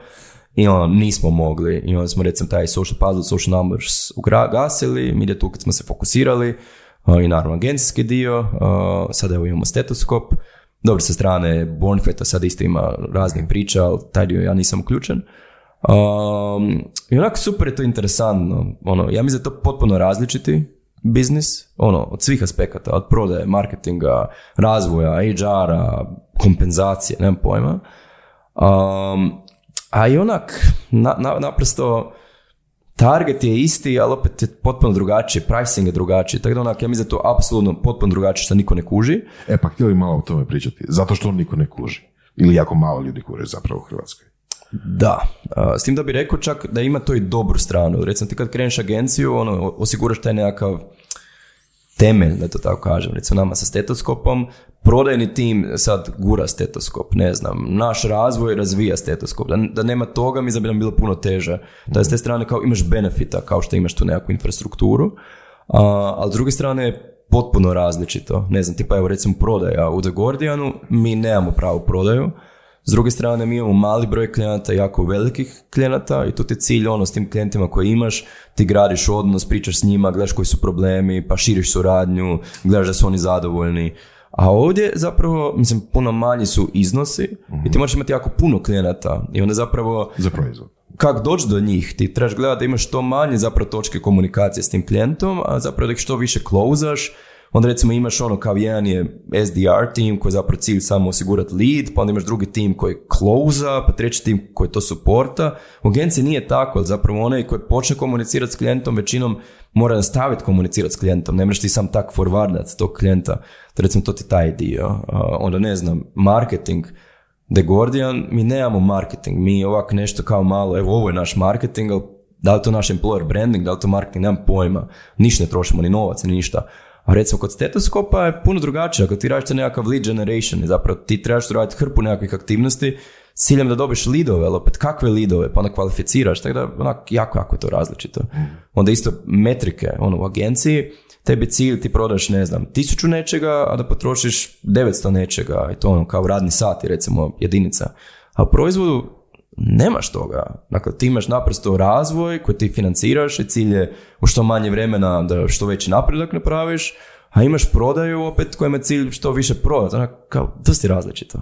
I ono, nismo mogli. I onda smo, recimo, taj Social Puzzle, Social Numbers ugasili, Media Toolkit smo se fokusirali, i naravno agencijski dio, sada evo imamo stetoskop. Dobro, sa strane Bornfeta sad isto ima raznih priča, ali taj dio ja nisam uključen. Um, I onako super je to interesantno. Ono, ja mislim da je to potpuno različiti biznis, ono, od svih aspekata, od prodaje, marketinga, razvoja, H R-a, kompenzacije, nemam pojma. Um, A i onak, na, na, naprosto, target je isti, ali opet je potpuno drugačiji, pricing je drugačiji, tako da onak, ja mislim da to apsolutno potpuno drugačije što niko ne kuži. E pa, htio bih malo o tome pričati, zato što niko ne kuži, ili jako malo ljudi kuže zapravo u Hrvatskoj. Da, s tim da bih rekao čak da ima to i dobru stranu, recimo ti kad kreneš agenciju, ono, osiguraš taj nekakav temelj, da to tako kažem, recimo nama sa stetoskopom, prodajni tim sad gura stetoskop, ne znam, naš razvoj razvija stetoskop, da, da nema toga mi bi nam bilo puno teže, da s te strane kao imaš benefita, kao što imaš tu nekakvu infrastrukturu, a, ali s druge strane je potpuno različito, ne znam, tipa evo recimo prodaja u The Guardianu, mi nemamo pravu prodaju, s druge strane mi imamo mali broj klijenata, jako velikih klijenata i tu ti je cilj ono s tim klijentima koje imaš, ti gradiš odnos, pričaš s njima, gledaš koji su problemi, pa širiš suradnju, gledaš da su oni zadovoljni. A ovdje zapravo, mislim, puno manji su iznosi mm-hmm. i ti moraš imati jako puno klijenata i onda zapravo... Za proizvod. Kako doći do njih, ti trebaš gledati da imaš što manje zapravo točke komunikacije s tim klijentom, a zapravo da ih što više closaš. Onda recimo imaš ono kao jedan je S D R tim koji je zapravo cilj samo osigurati lead, pa onda imaš drugi tim koji close-a, pa treći tim koji to supporta. U agenciji nije tako, ali zapravo onaj koji počne komunicirati s klijentom većinom mora nastaviti komunicirati s klijentom, ne možeš ti sam tak forwardati tog klijenta. Recimo to ti taj dio. Onda ne znam, marketing. Degordian, mi nemamo marketing, mi ovako nešto kao malo, evo ovo je naš marketing, ali da li to naš employer branding, da li to marketing, nemam pojma, ništa ne trošimo, ni novac, ni ništa. A recimo kod stetoskopa je puno drugačije, ako ti radiš nekakav lead generation i zapravo ti trebaš raditi hrpu nekakvih aktivnosti s ciljem da dobiš lidove, ali opet kakve lidove, pa onda kvalificiraš, tako da onak jako, jako je to različito. Onda isto metrike, ono u agenciji, tebi cilj ti prodaš, ne znam, tisuću nečega, a da potrošiš devetsto nečega, i to ono kao radni sati, recimo jedinica. A u proizvodu nemaš toga. Dakle, ti imaš naprosto razvoj koji ti financiraš i cilj je u što manje vremena da što veći napredak napraviš, a imaš prodaju opet kojima je cilj što više prodati. Onak, kao, dosta je različito.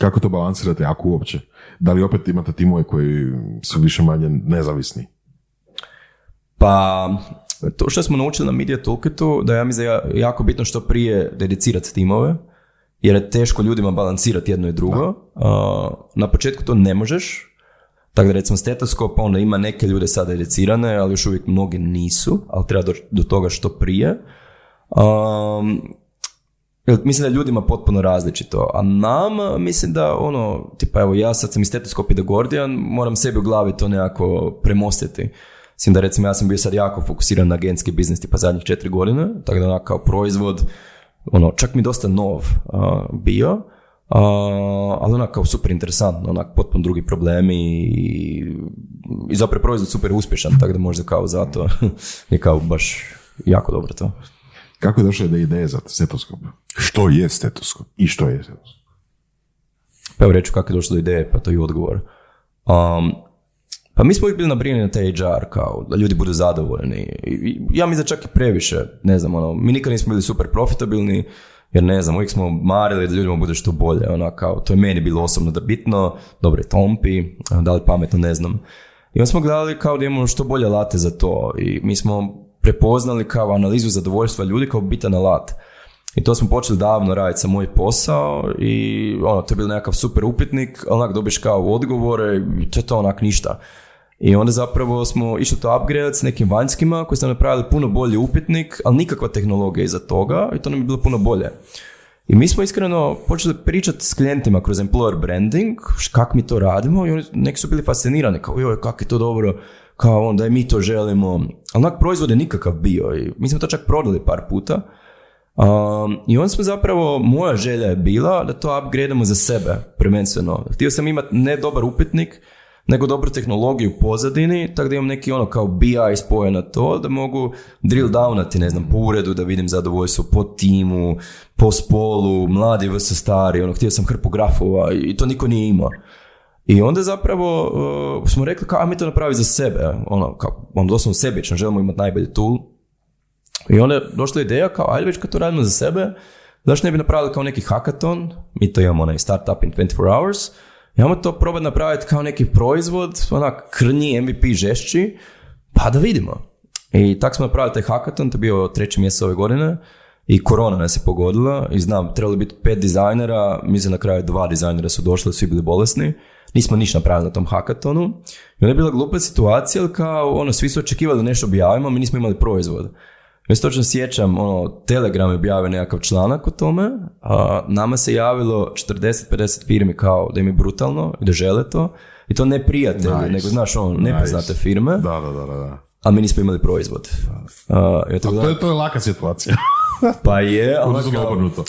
Kako to balansirate, ako uopće? Da li opet imate timove koji su više manje nezavisni? Pa, to što smo naučili na Media Toolkitu, da ja mi je jako bitno što prije dedicirati timove, jer je teško ljudima balansirati jedno i drugo. Na početku to ne možeš, tako da recimo stetoskop, onda ima neke ljude sada dedicirane, ali još uvijek mnogi nisu, ali treba do, do toga što prije. Um, Mislim da je ljudima potpuno različito, a nam mislim da ono, tipa evo ja sad sam iz stetoskopa i The Guardian, moram sebi u glavi to nekako premostiti. Mislim da recimo ja sam bio sad jako fokusiran na agentski biznis tipa zadnjih četiri godine, tako da onak kao proizvod, ono, čak mi dosta nov uh, bio, uh, ali onak kao super interesantno, onak potpuno drugi problemi i, i zapravo proizvod super uspješan, tako da možda kao zato je kao baš jako dobro to. Kako je došlo da ideje za stetoskop? Što je stetoskop? I što je stetoskop? Pa evo reću kako je došlo do ideje, pa to je odgovor. Um, pa mi smo uvijek bili nabrinjeni na taj H R, kao da ljudi budu zadovoljni. I, ja mislim da čak i previše, ne znam, ono, mi nikad nismo bili super profitabilni, jer ne znam, uvijek smo marili da ljudima bude što bolje. Ona, kao, to je meni bilo osobno da bitno, dobro je tompi, da li pametno, ne znam. I onda smo gledali kao da imamo što bolje alate za to i mi smo prepoznali kao analizu zadovoljstva ljudi kao bitan alat. I to smo počeli davno raditi sa moj posao i ono, to je bilo nekakav super upitnik, onak dobiš kao odgovore, to je to onak ništa. I onda zapravo smo išli to upgrade s nekim vanjskima koji su nam napravili puno bolji upitnik, ali nikakva tehnologija iza toga i to nam je bilo puno bolje. I mi smo iskreno počeli pričati s klijentima kroz employer branding, kako mi to radimo i oni, neki su bili fascinirani, kao joj, kako je to dobro, kao onda i mi to želimo, ali onak proizvod je nikakav bio i mi smo to čak prodali par puta. Um, I onda smo zapravo, moja želja je bila da to upgradeamo za sebe, prvenstveno. Htio sam imati ne dobar upitnik, nego dobru tehnologiju u pozadini, tako da imam neki ono kao B I spojen na to, da mogu drill downati, ne znam, po uredu, da vidim zadovoljstvo po timu, po spolu, mladi vs stari, ono, htio sam hrpu grafova i to niko nije imao. I onda zapravo uh, smo rekli kao, a mi to napravi za sebe, ono, kao, ono, doslovno sebično, želimo imati najbolji tool. I onda je došla ideja kao, ajde već kad to radimo za sebe, zašto ne bi napravili kao neki hackathon, mi to imamo onaj startup in dvadeset četiri hours, i imamo to probati napraviti kao neki proizvod, onak krnji, M V P žešći, pa da vidimo. I tako smo napravili taj hackathon, to je bio treći mjesec ove godine, i korona nas je pogodila, i znam, trebali biti pet dizajnera, mislim na kraju dva dizajnera su došli, svi bili bolesni, nismo ništa napravili na tom hackathonu. I onda je bila glupa situacija, ali kao, ono, svi su očekivali da nešto objavimo, mi nismo imali proizvod. Ja se točno sjećam, ono, Telegram je objavio nekakav članak o tome, a nama se javilo četrdeset do pedeset firmi kao da im je brutalno i da žele to, i to ne prijatelji, nice. Nego, znaš, ono, nepoznate nice. Firme, da, da, da, da. A mi nismo imali proizvod. A, ja to, a to, je, to je laka situacija. Pa je, ali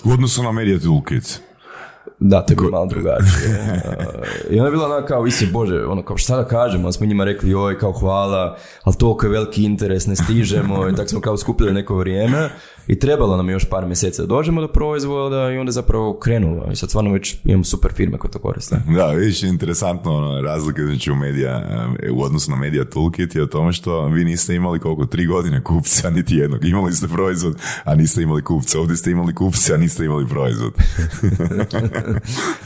u odnosu na Media Toolkit. Da, to je bilo malo drugačije. I onda je bila ona kao, isi bože, ono kao šta da kažemo, ali smo njima rekli joj kao hvala, ali toliko je veliki interes, ne stižemo i tako smo kao skupili neko vrijeme i trebalo nam još par mjeseci da dođemo do proizvoda i onda je zapravo krenulo i sad stvarno već imamo super firme koje to koriste. Da, vidiš, interesantno ono, razlike znači u, medija, u odnosu na Media Toolkit je o tome što vi niste imali koliko, tri godine kupca, niti jednog. Imali ste proizvod, a niste imali kupca. Ovdje ste imali kupca, a niste imali proizvod.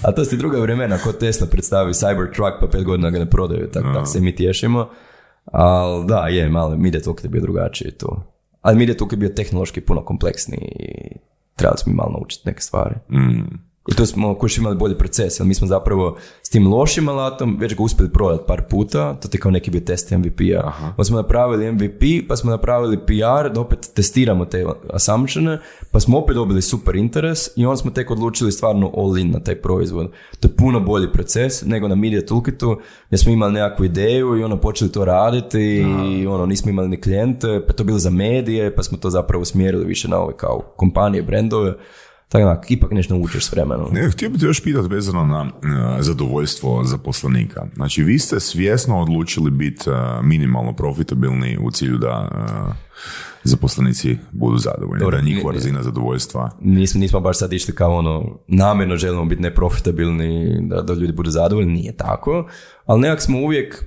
A to su druga vremena, ko Tesla predstavi Cybertruck pa pet godina ga ne prodaju, tako no. Tak se mi tješimo. Ali da, je, malo, Media Toolkit je bio drugačiji tu. Ali Media Toolkit je bio tehnološki puno kompleksniji i trebali smo mi malo naučiti neke stvari. Mm. I tu smo kuš imali bolji proces, ali mi smo zapravo s tim lošim alatom već ga uspjeli prodati par puta, to je kao neki bio test em vi pi a. Aha. Pa smo napravili em vi pi, pa smo napravili pi ar, da opet testiramo te assumptione, pa smo opet dobili super interes i onda smo tek odlučili stvarno all in na taj proizvod. To je puno bolji proces nego na Media Toolkitu, gdje smo imali nekakvu ideju i ono počeli to raditi. Aha. I ono nismo imali ni klijente, pa to bilo za medije, pa smo to zapravo usmjerili više na ove kao kompanije, brendove. Tako da, ipak nešto naučiš s vremenom. Ne, htio bih te još pitati vezano na uh, zadovoljstvo zaposlenika. Znači, vi ste svjesno odlučili biti uh, minimalno profitabilni u cilju da uh, zaposlenici budu zadovoljni. Dobre, da njihova razina zadovoljstva. Nismo, nismo baš sad išli kao ono, namjerno želimo biti neprofitabilni, da, da ljudi budu zadovoljni, nije tako. Ali nekak smo uvijek,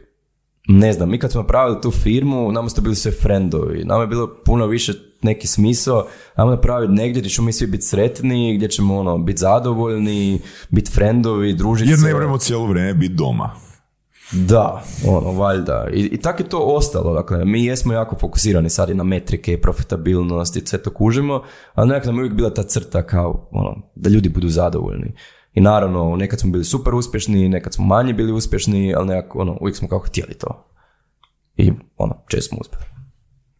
ne znam, mi kad smo napravili tu firmu, nama su to bili sve friendovi. Nama je bilo puno više neki smisao, ajmo napraviti negdje gdje ćemo mi svi biti sretni, gdje ćemo ono, biti zadovoljni, biti friendovi, družiti se. Jer ne vremo cijelo vrijeme biti doma. Da, ono, valjda. I, i tako je to ostalo. Dakle, mi jesmo jako fokusirani sad i na metrike, profitabilnost i sve to kužimo, ali nekako nam je uvijek bila ta crta kao ono, da ljudi budu zadovoljni. I naravno, nekad smo bili super uspješni, nekad smo manje bili uspješni, ali nekako, ono, uvijek smo kao htjeli to. I ono, često smo uspjeli.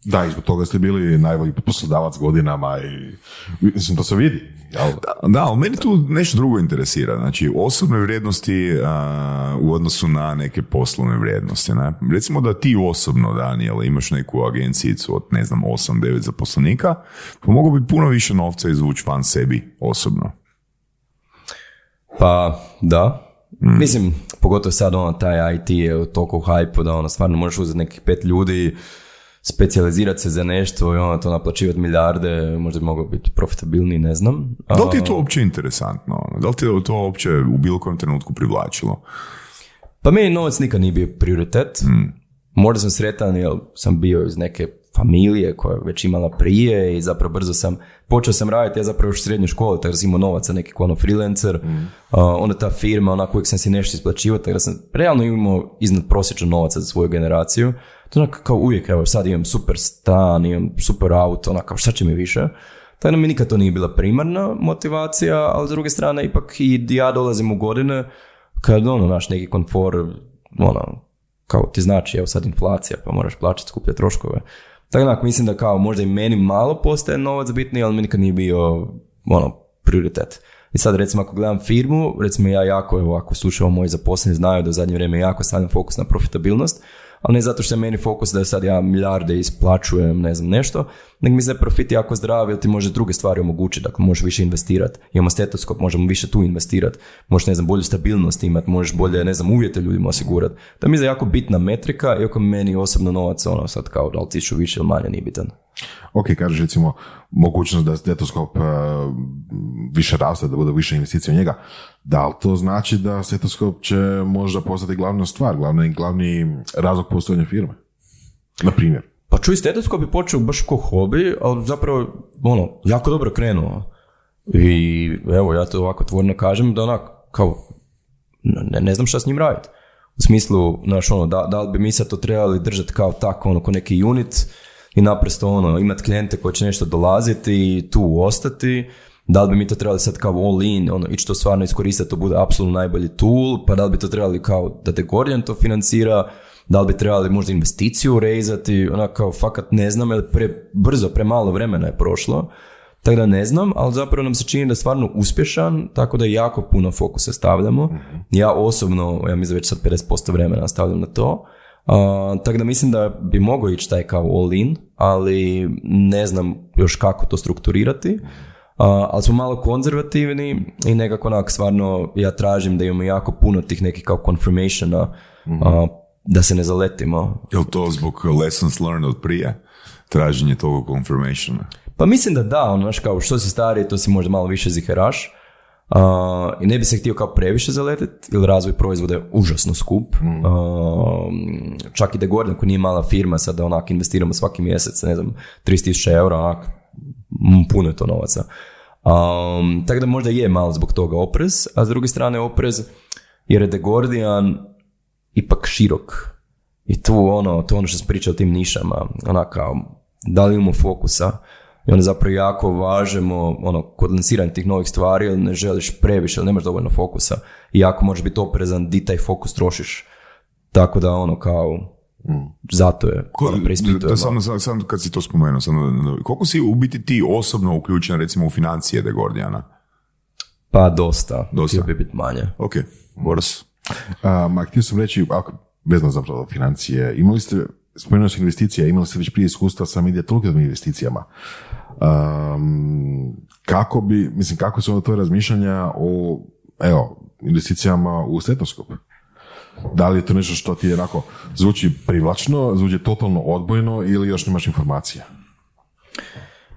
Da, i zbog toga ste bili najbolji poslodavac godinama i mislim, to se vidi. Jel? Da, da, ali meni tu nešto drugo interesira. Znači, osobne vrijednosti a, u odnosu na neke poslovne vrijednosti. Ne? Recimo da ti osobno, Daniel, imaš neku agencijicu od, ne znam, osam devet zaposlenika, pa mogu bi puno više novca izvući van sebi osobno. Pa, da. Mm. Mislim, pogotovo sad ono, taj i te je toliko u hajpu da ono, stvarno možeš uzeti nekih pet ljudi, specijalizirati se za nešto i ono to naplaćivati milijarde, možda bi mogao biti profitabilniji, ne znam. Da li ti je to uopće interesantno? Da li ti je to uopće u bilo kojem trenutku privlačilo? Pa meni novac nikad nije bio prioritet. Mm. Možda sam sretan jer sam bio iz neke familije koja je već imala prije i zapravo brzo sam, počeo sam raditi, ja zapravo još u srednjoj školi, tako da sam imao novaca neki kao ono freelancer, mm. uh, onda ta firma, onako uvijek sam si nešto isplaćivao, tako da sam realno imao iznad prosječno novaca za svoju generaciju. To onako kao uvijek, evo sad imam super stan, imam super auto, onako šta će mi više. Tako da mi nikad to nije bila primarna motivacija, ali s druge strane ipak i ja dolazim u godine kad ono naš neki komfor, ono, kao ti znači evo sad inflacija pa moraš plaćati skuplje troškove. Tako da mislim da kao možda i meni malo postaje novac bitniji, ali mi nikad nije bio ono, prioritet. I sad recimo ako gledam firmu, recimo ja jako, evo ako slušamo moji zaposleni znaju da u zadnje vrijeme jako stavljam fokus na profitabilnost, ali ne zato što je meni fokus da sad ja milijarde isplaćujem, ne znam nešto, nek mi se profit jako zdrav, jer ti može druge stvari omogućiti, dakle možeš više investirati, imamo stetoskop, možemo više tu investirati, možeš, ne znam, bolju stabilnost imati, možeš bolje, ne znam, uvjete ljudima osigurati. To mi je jako bitna metrika, iako meni osobno novac, ono sad kao da li tišu više ili manje nije bitan. Ok, kažeš recimo mogućnost da stetoskop uh, više raste, da bude više investicija u njega, da li to znači da stetoskop će možda postati glavna stvar, glavni, glavni razlog postojanja firme, na primjer? Pa čuj, stetoskop je počeo baš kao hobi, ali zapravo ono, jako dobro krenuo i evo ja to ovako otvorno kažem da onak kao ne, ne znam šta s njim raditi. U smislu, znaš ono, da, da li bi mi sad to trebali držati kao tako, ono, ko neki unit i naprosto ono, imati klijente koji će nešto dolaziti i tu ostati. Da li bi mi to trebali sad kao all in, ono, ići to stvarno iskoristiti, to bude apsolutno najbolji tool, pa da li bi to trebali kao da Degordian to financira, da li bi trebali možda investiciju rezati, onako kao fakat ne znam, jer pre brzo, pre malo vremena je prošlo, tako da ne znam, ali zapravo nam se čini da je stvarno uspješan, tako da jako puno fokusa stavljamo. Ja osobno, ja mislim već sad pedeset posto vremena stavljam na to, Uh, tako da mislim da bi mogao ići taj kao all in, ali ne znam još kako to strukturirati, uh, ali smo malo konzervativni i nekako onak stvarno ja tražim da imamo jako puno tih nekih kao confirmationa, uh, da se ne zaletimo. Je li to zbog lessons learned od prije, traženje toga confirmationa? Pa mislim da da, ono znaš kao što si stariji to si možda malo više ziheraš. Uh, i ne bi se htio kao previše zaletiti jer razvoj proizvoda je užasno skup, mm. uh, čak i Degordian koji nije mala firma sad da onak investiramo svaki mjesec ne znam trideset tisuća eura onak, puno je to novaca, um, tako da možda je malo zbog toga oprez, a s druge strane oprez jer je Degordian ipak širok i tu ono, to ono što sam pričao o tim nišama onaka, da li imamo fokusa. I onda zapravo jako važemo ono, kod lansiranja tih novih stvari, jer ne želiš previše, ali nemaš dovoljno fokusa. I jako možeš biti oprezan di taj fokus trošiš. Tako da ono kao... Zato je, ono, preispitujemo. Samo sam, sam, kad si to spomenuo, sam, koliko si u biti ti osobno uključen recimo u financije Degordiana? Pa dosta, dosta. Htio bi biti manje. Ok, Boris. Um, htio sam reći, ako, bez nas zapravo financije, imali ste, spomenuo sam investicije, imali ste već prije iskustva sa Media Toolkitom investicijama. Um, kako bi, mislim, kako su ono tvoje razmišljanja o, evo, investicijama u Stetoskop? Da li je to nešto što ti onako zvuči privlačno, zvuči totalno odbojno ili još nemaš informacija?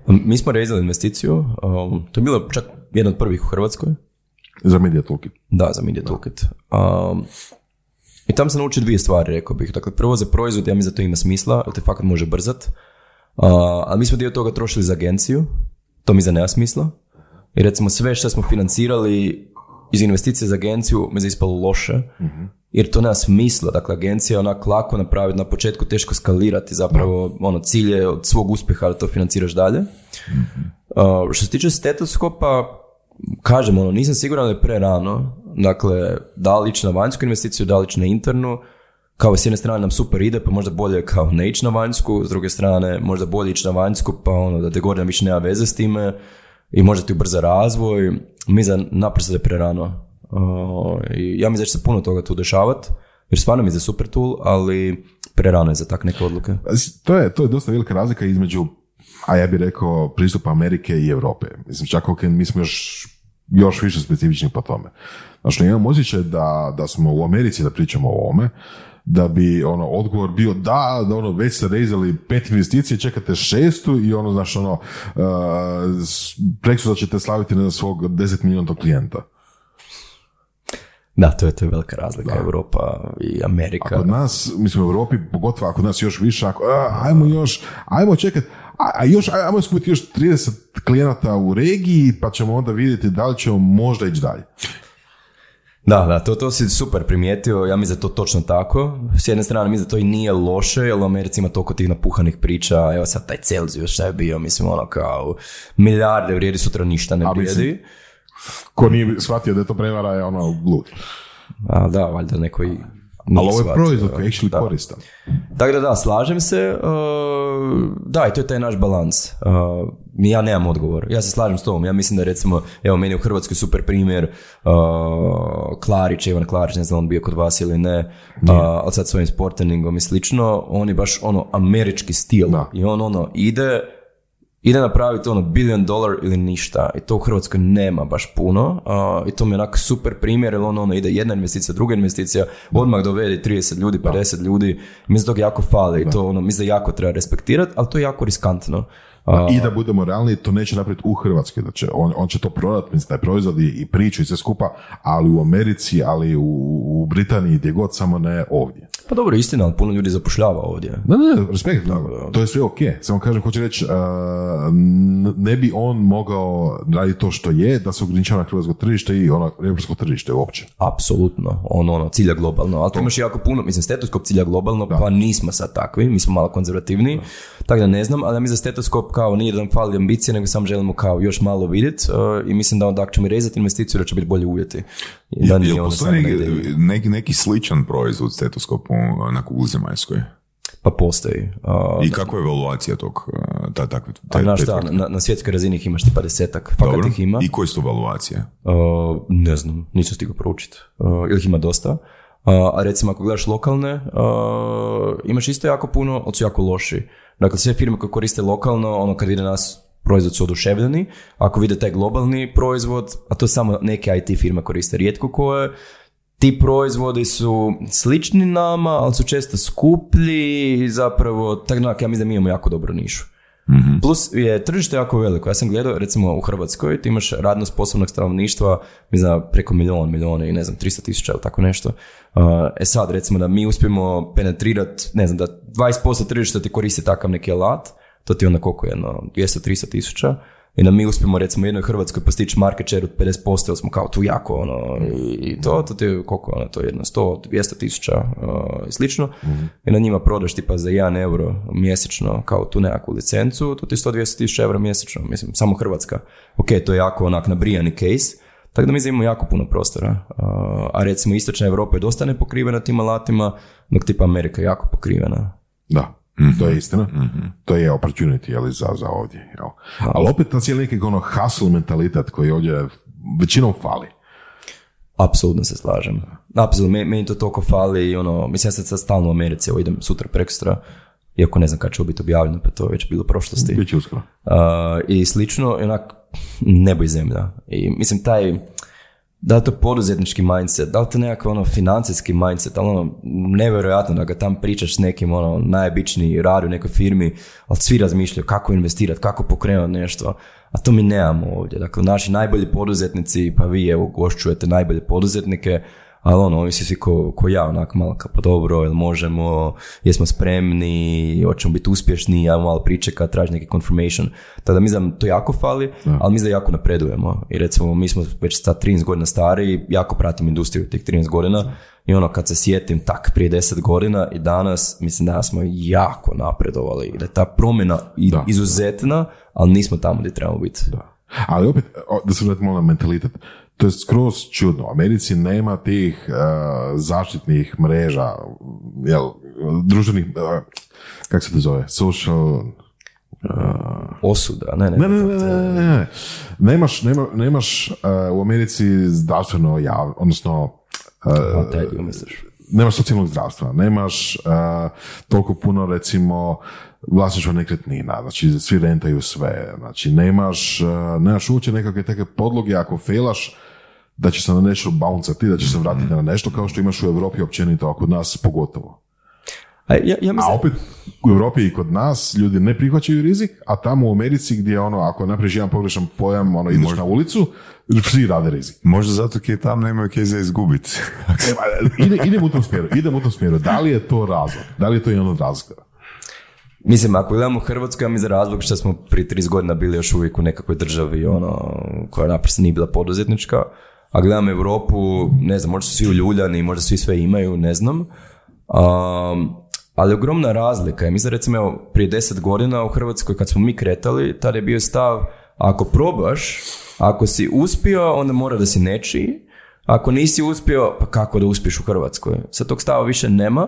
Mi smo realizirali investiciju, um, to je bilo čak jedan od prvih u Hrvatskoj. Za Media Toolkit. Da, za Media Toolkit. Um, I tam se nauči dvije stvari, rekao bih. Dakle, prvo za proizvod, ja mislim da to ima smisla, jer te fakat može brzat. Uh, ali mi smo dio toga trošili za agenciju, to mi za nema smisla. I recimo sve što smo financirali iz investicije za agenciju mi je ispalo loše. Mm-hmm. Jer to nema smisla, dakle agencija je onak lako napraviti na početku, teško skalirati zapravo ono cilje od svog uspjeha da to financiraš dalje. Mm-hmm. Uh, što se tiče Stetoskopa, kažem ono, nisam siguran da je pre rano, dakle da li ići na vanjsku investiciju, da li ići na internu, kao s jedne strane nam super ide, pa možda bolje kao ne ići na vanjsku, s druge strane možda bolje ići na vanjsku, pa ono da Degordian više nema veze s time i možda ti ubrza razvoj, mi za naprosto da je pre rano. Uh, i ja mislim da će se puno toga tu dešavati, jer stvarno mi je za super tool, ali prerano je za tak neke odluke. To je, to je dosta velika razlika između, a ja bih rekao, pristupa Amerike i Europe. Mislim, čak ok, mi smo još, još više specifični po tome. Znači, imam osjećaj da, da smo u Americi da pričamo o ovome, da bi ono odgovor bio da, da ono već ste rezali pet investicije, čekate šestu i ono, znaš, ono, uh, preksutra ćete slaviti na svog deset milijonitog klijenta. Da, to je, to je velika razlika, da. Europa i Amerika. A kod nas, mislim u Europi, pogotovo ako nas još više, ako, a, ajmo još, ajmo čekati, a, a još, ajmo skupiti još trideset klijenata u regiji, pa ćemo onda vidjeti da li ćemo možda ići dalje. Da, da, to, to si super primijetio, ja mislim da to točno tako. S jedne strane, mislim da to i nije loše, jer u Americi ima toliko tih napuhanih priča, evo sad taj Celsius, šta je bio, mislim ono kao milijarde vrijedi, sutra ništa ne vrijedi. Ko nije shvatio da je to prevara je ono blud. A da, valjda neko i nije shvatio. Ali ovo je proizvod koji je actually koristan. Tako da da, slažem se. Da, i to je taj naš balans. Ja nemam odgovor. Ja se slažem s tobom. Ja mislim da recimo, evo meni u Hrvatskoj super primjer, Klarić, Evan Klarić, ne znam on bio kod vas ili ne, ali sad svojim sporteningom i slično, on je baš ono američki stil. Da. I on ono ide... Ide napraviti ono billion dollar ili ništa i to u Hrvatskoj nema baš puno uh, i to mi je onako super primjer jer ono, ono ide jedna investicija, druga investicija, odmah dovede trideset ljudi, pedeset da. ljudi, mislim da to jako fali i to ono, mislim da jako treba respektirati, ali to je jako riskantno. Uh, I da budemo realni, to neće napraviti u Hrvatskoj, da će, on, on će to prodati, mislim, taj proizvod i priču i sve skupa, ali u Americi, ali u, u Britaniji, gdje god, samo ne ovdje. Pa dobro, istina, ali puno ljudi zapošljava ovdje. Da, da, respekt, da, da. To je sve ok. Samo kažem, hoću reći, uh, ne bi on mogao raditi to što je, da se ograničava na hrvatsko tržište i ono europsko tržište uopće. Apsolutno, on ono, cilja globalno, ali to imaš jako puno, mislim, Stetoskop cilja globalno, da. Pa nismo sad takvi, mi smo malo konzervativni, tako da ne znam, ali mi za Stetoskop kao nije da nam fali ambicije, nego samo želimo kao još malo vidjeti uh, i mislim da onda ako ćemo rezati investiciju, da će biti bolje uvjeti. Da je, je postoji neki, neki, neki sličan proizvod Stetoskopu na kugli zemaljskoj? Pa postoji. Uh, I kako je evaluacija tog? Ta, ta, ta, na, šta, na, na svjetskoj razini ih imaš ti pa desetak. Fakat ih ima. I koje su to evaluacije? Uh, ne znam, nisam stigao proučiti. Uh, ili ih ima dosta. Uh, a recimo ako gledaš lokalne, uh, imaš isto jako puno, ali su jako loši. Dakle, sve firme koje koriste lokalno, ono kad vide nas proizvod su oduševljeni, ako vide taj globalni proizvod, a to samo neke I T firme koriste rijetko koje, ti proizvodi su slični nama, ali su često skuplji i zapravo, tako da ja mislim da mi imamo jako dobru nišu. Mm-hmm. Plus je tržište jako veliko, ja sam gledao recimo u Hrvatskoj, ti imaš radno sposobnog stanovništva, mi znam preko milion, miliona i ne znam, tristo tisuća ili tako nešto. Uh, e sad recimo da mi uspijemo penetrirati, ne znam, da dvadeset posto tržišta ti koristi takav neki alat, to ti onda koliko je, jedno dvjesto tristo tisuća, i da mi uspijemo recimo u jednoj Hrvatskoj postići market share od pedeset posto jer smo kao tu jako ono i to, to ti je koliko ono, to je jedno sto, dvjesto tisuća uh, i slično mm-hmm. i na njima prodaš tipa za jedan euro mjesečno kao tu nekakvu licencu, to ti je sto do dvjesto tisuća eura mjesečno, mislim samo Hrvatska, ok, to je jako onak nabrijani case, tako da mi imamo jako puno prostora, uh, a recimo istočna Europa je dosta nepokrivena tim alatima, dok tipa Amerika je jako pokrivena. Da. Mm-hmm. To je istina. Mm-hmm. To je opportunity, ali za, za ovdje. Jel? Ali opet nas je neki ono hustle mentalitet koji ovdje većinom fali. Apsolutno se slažem. Apsolutno, meni to toliko fali. Ono, mislim, ja sad, sad stalno u Americi, evo idem sutra prekstra, iako ne znam kad će biti objavljeno, pa to je već bilo prošlosti. Biće uskoro. Uh, I slično, onak, nebo i zemlja. I mislim, taj... Da li to poduzetnički mindset, da li to nekakav ono financijski mindset, ali ono nevjerojatno da ga tam pričaš s nekim ono najobičniji radi u nekoj firmi, ali svi razmišljaju kako investirati, kako pokrenuti nešto, a to mi nemamo ovdje. Dakle, naši najbolji poduzetnici, pa vi evo gošćujete najbolje poduzetnike, ali ono, oni su svi ko, ko ja, onak malka, pa dobro, jel možemo, jesmo spremni, hoćemo biti uspješni, ja malo pričekat, traži neki confirmation. Tako da mi znam, to jako fali, ja. Ali mi znam, jako napredujemo. I recimo, mi smo već sad trinaest godina stari, jako pratim industriju tih trinaest godina ja. I ono, kad se sjetim tak prije deset godina i danas, mislim da smo jako napredovali. Da je ta promjena da. Izuzetna, ali nismo tamo gdje trebamo biti. Da. Ali opet, da se vratimo na mentalitet, to je skroz čudno. U Americi nema tih uh, zaštitnih mreža, jel, društvenih, uh, kak se to zove, social... Uh, osuda, ne, ne. Ne, ne, ne, ne, ne. Nemaš, nema, nemaš uh, u Americi zdravstveno javno, odnosno... Uh, tebi, misliš. Nemaš socijalnog zdravstva, nemaš uh, toliko puno, recimo... vlasništvo nekretnina, znači svi rentaju sve, znači nemaš, nemaš uopće nekakve takve podloge, ako failaš, da će se na nešto bouncati, da će se vratiti na nešto, kao što imaš u Europi općenito, a kod nas pogotovo. A, ja, ja mislim... a opet u Europi i kod nas ljudi ne prihvaćaju rizik, a tamo u Americi gdje ono, ako napriš jedan pogrešan pojam, ono, ideš možda... na ulicu, svi rade rizik. Možda zato kaj tam nemaju kaj za izgubiti. Idem, idem u tom smjeru, idem u tom smjeru. Da li je to razlog? Da li je to jedan od razloga? Mislim, ako gledamo Hrvatsku, ja mi za razlog što smo prije trideset godina bili još uvijek u nekakvoj državi ono, koja naprosto nije bila poduzetnička, a gledamo Europu, ne znam, možda su svi uljuljani, možda svi sve imaju, ne znam, um, ali ogromna razlika je, mislim, recimo, evo, prije deset godina u Hrvatskoj kad smo mi kretali, tada je bio stav, ako probaš, ako si uspio, onda mora da si nečiji, ako nisi uspio, pa kako da uspiješ u Hrvatskoj. Sad tog stava više nema,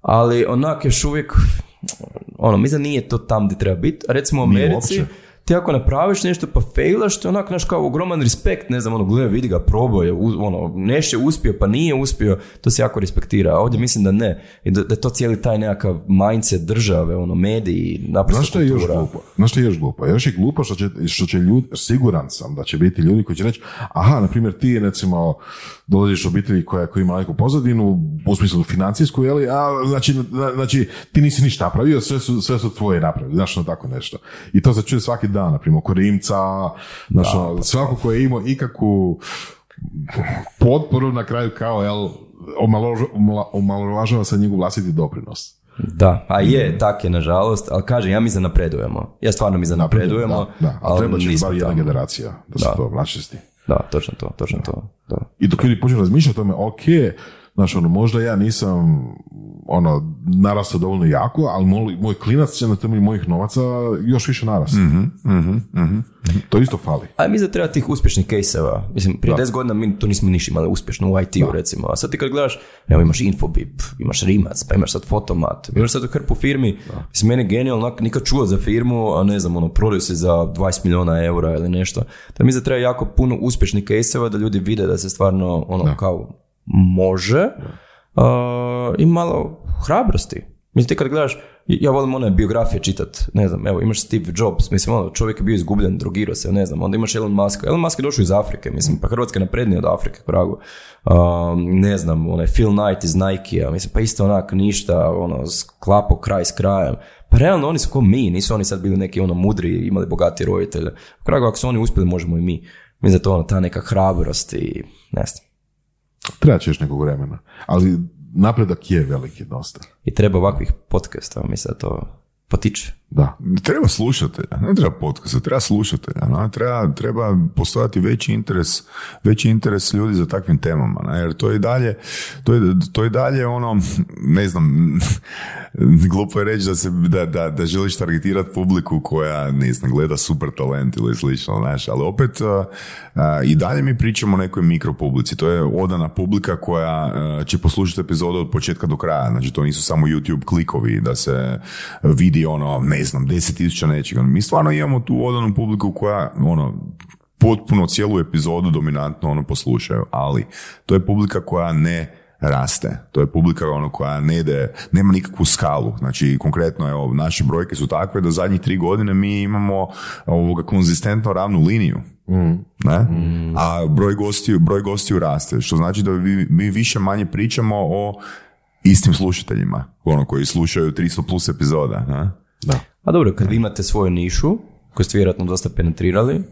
ali onak još uvijek... ono, mi znam nije to tam gdje treba biti, a recimo u Americi, ti ako napraviš nešto pa failaš, to je onak naš kao ogroman respekt, ne znam, ono, gledaj, vidi ga, probao je, ono, nešto je uspio pa nije uspio, to se jako respektira, a ovdje mislim da ne, i da, da je to cijeli taj nekakav mindset države, ono, mediji, naprosto znaš kultura. Znaš što je još glupo? Znaš što je još glupo? Još je glupo što će, što će ljudi, siguran sam da će biti ljudi koji će reći, aha, na primjer ti, recimo, dolaziš obitelji koja, koja ima neku pozadinu, u smislu financijsku, jeli, a znači, znači ti nisi ništa napravio, sve su, sve su tvoje napravili, znaš, no, tako nešto. I to se čuje svaki dan, naprimjer, Korimca, znaš, pa, svako ko je imao ikakvu potporu, na kraju kao, jel, omalovažava se njegov vlastiti doprinos. Da, a je, tak je, nažalost, ali kažem, ja mi za napredujemo. Ja stvarno mi za napredujemo. Da, da, ali treba će bar jedna generacija da se to vlačisti. Da, točno to, točno to. Da. I dok ljudi počne razmišljati o tome, ok, znaš, ono, možda ja nisam ono, narastao dovoljno jako, ali moj, moj klinac će na temelju mojih novaca još više narasti. Mm-hmm, mm-hmm, mm-hmm. To isto fali. A, a mi za treba tih uspješnih case-eva. Mislim, prije deset godina mi to nismo niš imali uspješno u I T-u, da. Recimo. A sad ti kad gledaš, evo, imaš Infobip, imaš Rimac, pa imaš sad Fotomat, imaš sad hrpu firmi. Da. Mislim, meni je genijalno, nikad čuo za firmu, a ne znam, ono, prodaju se za dvadeset milijuna eura ili nešto. Da mi za treba jako puno uspješnih case-eva da ljudi vide da se stvarno, ono, da. Kao može, uh, i malo hrabrosti. Mislim, ti kad gledaš, ja volim one biografije čitati, ne znam, evo, imaš Steve Jobs, mislim, ono, čovjek je bio izgubljen, drogirao se, ne znam, onda imaš Elon Musk, Elon Musk je došao iz Afrike, mislim, pa Hrvatska je naprednija od Afrike, pragu, uh, ne znam, onaj Phil Knight iz Nike-a, mislim, pa isto onak, ništa, ono, sklapo kraj s krajem, pa realno oni su ko mi, nisu oni sad bili neki, ono, mudri, imali bogati roditelje, pragu, ako su oni uspjeli, možemo i mi. Mislim, to ono, ta neka hrabrost i, ne znam. Treba će još nekog vremena, ali napredak je veliki dosta. I treba ovakvih podcasta, mislim da to potiče. Da. Treba slušatelja, ne treba podcaste, treba slušatelja, ne? Treba, treba postojati veći interes, veći interes ljudi za takvim temama, ne? Jer to je i dalje, to je, to je dalje ono, ne znam, glupo je reći da, se, da, da, da želiš targetirati publiku koja, ne znam, gleda Super talent ili slično, znaš, ali opet a, a, i dalje mi pričamo o nekoj mikropublici, to je odana publika koja a, će poslušati epizode od početka do kraja, znači to nisu samo YouTube klikovi da se vidi ono, ne ne znam, deset tisuća nečega. Mi stvarno imamo tu odanu publiku koja, ono, potpuno cijelu epizodu dominantno ono poslušaju, ali to je publika koja ne raste. To je publika ono koja ne ide, nema nikakvu skalu. Znači, konkretno, evo, naše brojke su takve da zadnjih tri godine mi imamo ovoga konzistentno ravnu liniju. Mm. Ne? Mm. A broj gostiju, broj gostiju raste. Što znači da vi, mi više manje pričamo o istim slušateljima. Ono koji slušaju tristo plus epizoda. Ne? Da. A dobro, kad vi imate svoju nišu, koju ste vjerojatno dosta penetrirali,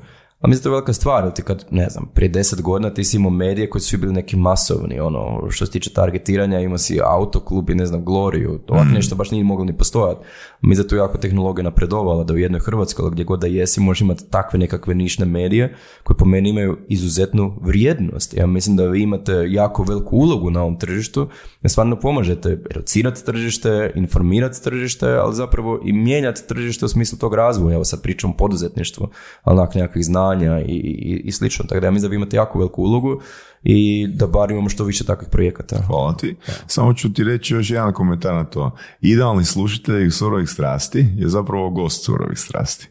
a mislim da je velika stvar, ti kad, ne znam, prije deset godina ti si imao medije koji su bili neki masovni, ono, što se tiče targetiranja, imao si autoklub i ne znam, Gloriju, ovak mm. nešto baš nije moglo ni postojati. Mislim da tu jako tehnologija napredovala, da u jednoj Hrvatskoj, ali gdje god da jesi, možeš imati takve nekakve nišne medije koje po meni imaju izuzetnu vrijednost. Ja mislim da vi imate jako veliku ulogu na ovom tržištu, jer stvarno pomažete educirati tržište, informirati tržište, ali zapravo i mijenjati tržište u smislu tog razvoja. Evo sad pričam o poduzetništvu, ali nekakvih znanja i, i, i slično. Tako da ja mislim da vi imate jako veliku ulogu i da bar imamo što više takvih projekata. Hvala ti. Ja. Samo ću ti reći još jedan komentar na to. Idealni slušatelj Surovih strasti je zapravo gost Surovih strasti.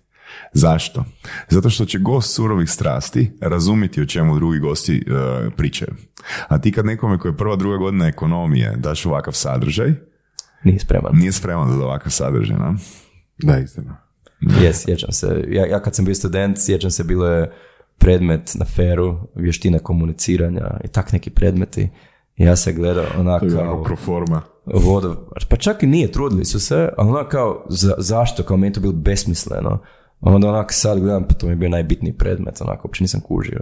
Zašto? Zato što će gost Surovih strasti razumjeti o čemu drugi gosti uh, pričaju. A ti kad nekome koji je prva, druga godina ekonomije daš ovakav sadržaj, nije spreman. Nije spreman za ovakav sadržaj, no? Da, istina. Jes, sjećam se. Ja, ja kad sam bio student, sjećam se, bilo je predmet na feru, vještina komuniciranja i tak neki predmeti. Ja se gledao onako... To je ono proforma. Pa čak i nije, trudili su se, ali onako kao, za, zašto? Kao meni to bilo besmisleno. Onda onako sad gledam, pa to mi je bio najbitniji predmet, onako, uopće nisam kužio.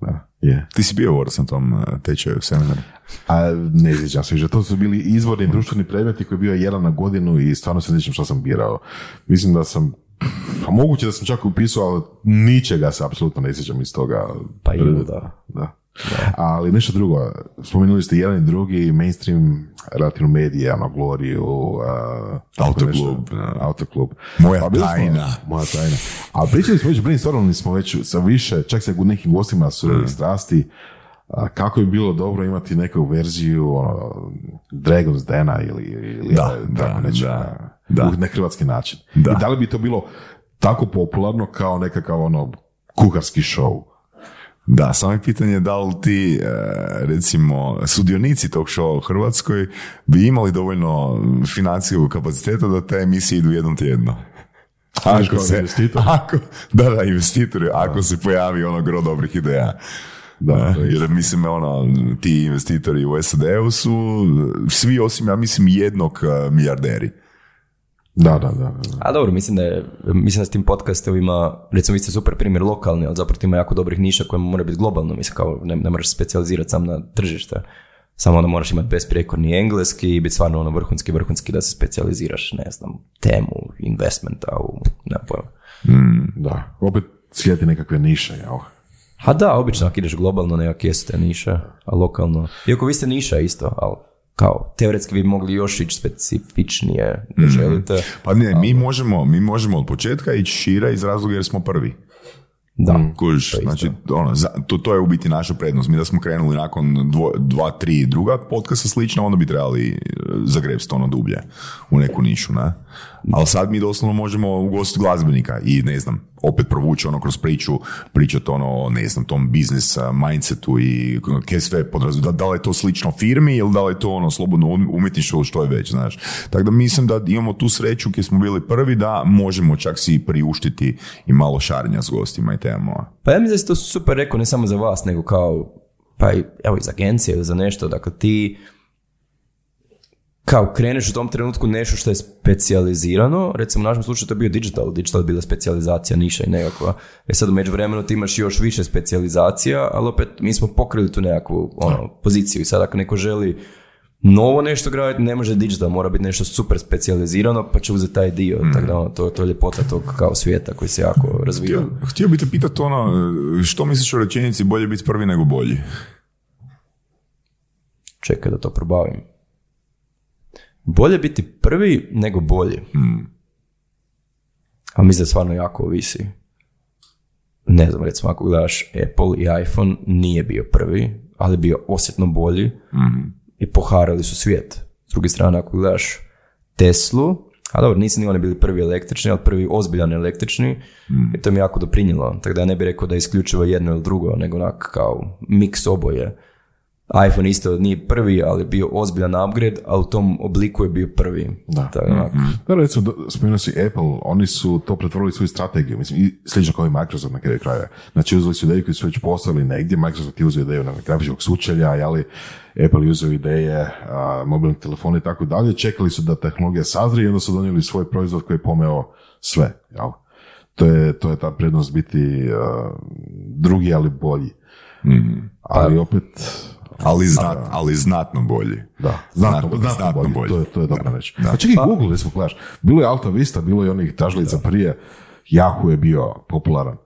Da, je. Ti si bio u na tom tečaju seminaru. A ne sjećam se više, to su bili izvorni društveni predmeti koji je bio jedan na godinu i stvarno se ne sjećam što sam birao. Mislim da sam... Pa moguće da sam čak upisao, ali ničega se apsolutno ne sjećam iz toga. Pa idu, da. Da. Da. Ali nešto drugo, spomenuli ste jedan i drugi mainstream relativno medije, ono, Gloriju, uh, Autoklub, Autoklub. Moja pa, tajna. Smo, moja tajna. A pričali smo već, brainstormili smo već sa više, čak se u nekim gostima Surovih strasti, uh, kako bi bilo dobro imati neku verziju ono, Dragons Dena ili, ili da, da, tako nečega da, da. Na hrvatski način. Da. I da li bi to bilo tako popularno kao nekakav ono, kuharski show? Da, samo je pitanje da li ti, recimo, sudionici tog showa u Hrvatskoj bi imali dovoljno financijskog kapaciteta da te emisije idu jednom tjedno. Ako se, investitori. Ako, da, da, investitori, ako se pojavi ono gro dobrih ideja. Da, jer mislim, ono, ti investitori u S A D-u su svi osim, ja mislim, jednog milijarderi. Da, da, da, da. A dobro, mislim da je, mislim da s tim podcastovima, recimo vi ste super primjer lokalni, ali zapravo ima jako dobrih niša koje mora biti globalno, mislim kao ne, ne moraš specijalizirati sam na tržište, samo onda moraš imati besprijekorni engleski i biti stvarno ono vrhunski, vrhunski da se specijaliziraš, ne znam, temu, investmenta, u, ne pojma. Mm, da, opet slijedi nekakve niše, jel? Ha da, obično ako ideš globalno, nekak jesu te niša, a lokalno, iako vi ste niša isto, ali... Kao, teoretski bi mogli još ići specifičnije, ne želite. Pa ne, mi možemo, mi možemo od početka ići šira iz razloga jer smo prvi. Da. Kuž, to, znači, ono, to, to je u biti naša prednost. Mi da smo krenuli nakon dvo, dva, tri druga podcasta slična, onda bi trebali zagrebsti ono dublje u neku nišu, ne? Ali sad mi doslovno možemo ugostiti glazbenika i ne znam, opet provući ono kroz priču, pričati ono, ne znam, tom biznis mindsetu i kaj sve podrazumijeva. Da, da li je to slično firmi ili da li je to ono slobodno umjetništvo što je već, znaš. Tako da mislim da imamo tu sreću gdje smo bili prvi da možemo čak si priuštiti i malo šarenja s gostima i temama. Pa ja mislim da si to super rekao, ne samo za vas, nego kao, pa evo iz agencije ili za nešto, dakle ti... Kao, kreneš u tom trenutku nešto što je specijalizirano, recimo u našem slučaju to je bio digital, digital je bila specijalizacija niša i nekakva. E sad u međuvremenu ti imaš još više specijalizacija, ali opet mi smo pokrili tu nekakvu ono, poziciju i sad ako neko želi novo nešto graditi, ne može dići da mora biti nešto super specijalizirano, pa će uzeti taj dio. Mm. Tako da ono, to, to je ljepota tog kao svijeta koji se jako razvija. Htio, htio bi te pitati ono, što misliš o rečenici bolje biti prvi nego bolji? Čekaj da to probavim. Bolje biti prvi nego bolji. Mm. A mislim da stvarno jako ovisi. Ne znam, recimo ako gledaš Apple i iPhone nije bio prvi, ali bio osjetno bolji. Mm. I poharali su svijet. S druge strane, ako gledaš Teslu, a dobro, nisu ni oni bili prvi električni, ali prvi ozbiljan električni, mm. i to mi jako doprinjelo. Tako da ja ne bih rekao da je isključivo jedno ili drugo, nego onak kao miks oboje. iPhone isto nije prvi, ali bio ozbiljan upgrade, ali u tom obliku je bio prvi. Da, tako, mm-hmm. da recimo, spomenuo si Apple, oni su to pretvorili svoju strategiju, mislim, i slično kao i Microsoft na kraju kraja. Znači, uzeli su ideju koji su već postavili negdje, Microsoft je uzeo ideju na grafičkog sučelja, ali Apple je uzeo ideje, a, mobilni telefon i tako dalje, čekali su da tehnologija sazrije i onda su donijeli svoj proizvod koji je pomeo sve. Jel? To je, to je ta prednost biti a, drugi, ali bolji. Mm-hmm. Ali opet... Ali, znat, ali znatno bolji. Da, znatno, znatno, znatno, znatno bolji. bolji. To je, to je dobro reći. Pa čekaj, da. Google, recimo, gledaš. Bilo je Alta Vista, bilo je onih tražilica prije. Yahoo je bio popularan.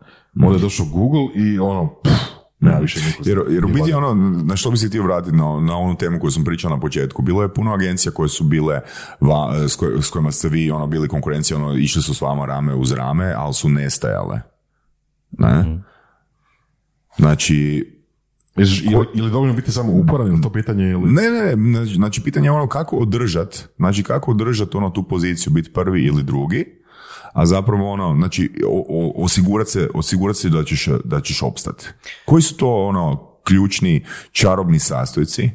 Onda je došao Google i ono... Pff, ne, više jer, jer u biti ono, na što bi se ti vratiti na, na onu temu koju sam pričao na početku, bilo je puno agencija koje su bile va, s, koj, s kojima ste vi ono, bili konkurencija, ono, išli su s vama rame uz rame, ali su nestajale. Ne? Mm-hmm. Znači... Ili, ili dovoljno biti samo uporan ili to pitanje ili... Ne, ne, ne, znači pitanje je ono kako održati, znači kako održati ono tu poziciju, biti prvi ili drugi, a zapravo ono, znači osigurati se, osigurat se da ćeš, da ćeš opstati. Koji su to ono ključni čarobni sastojci,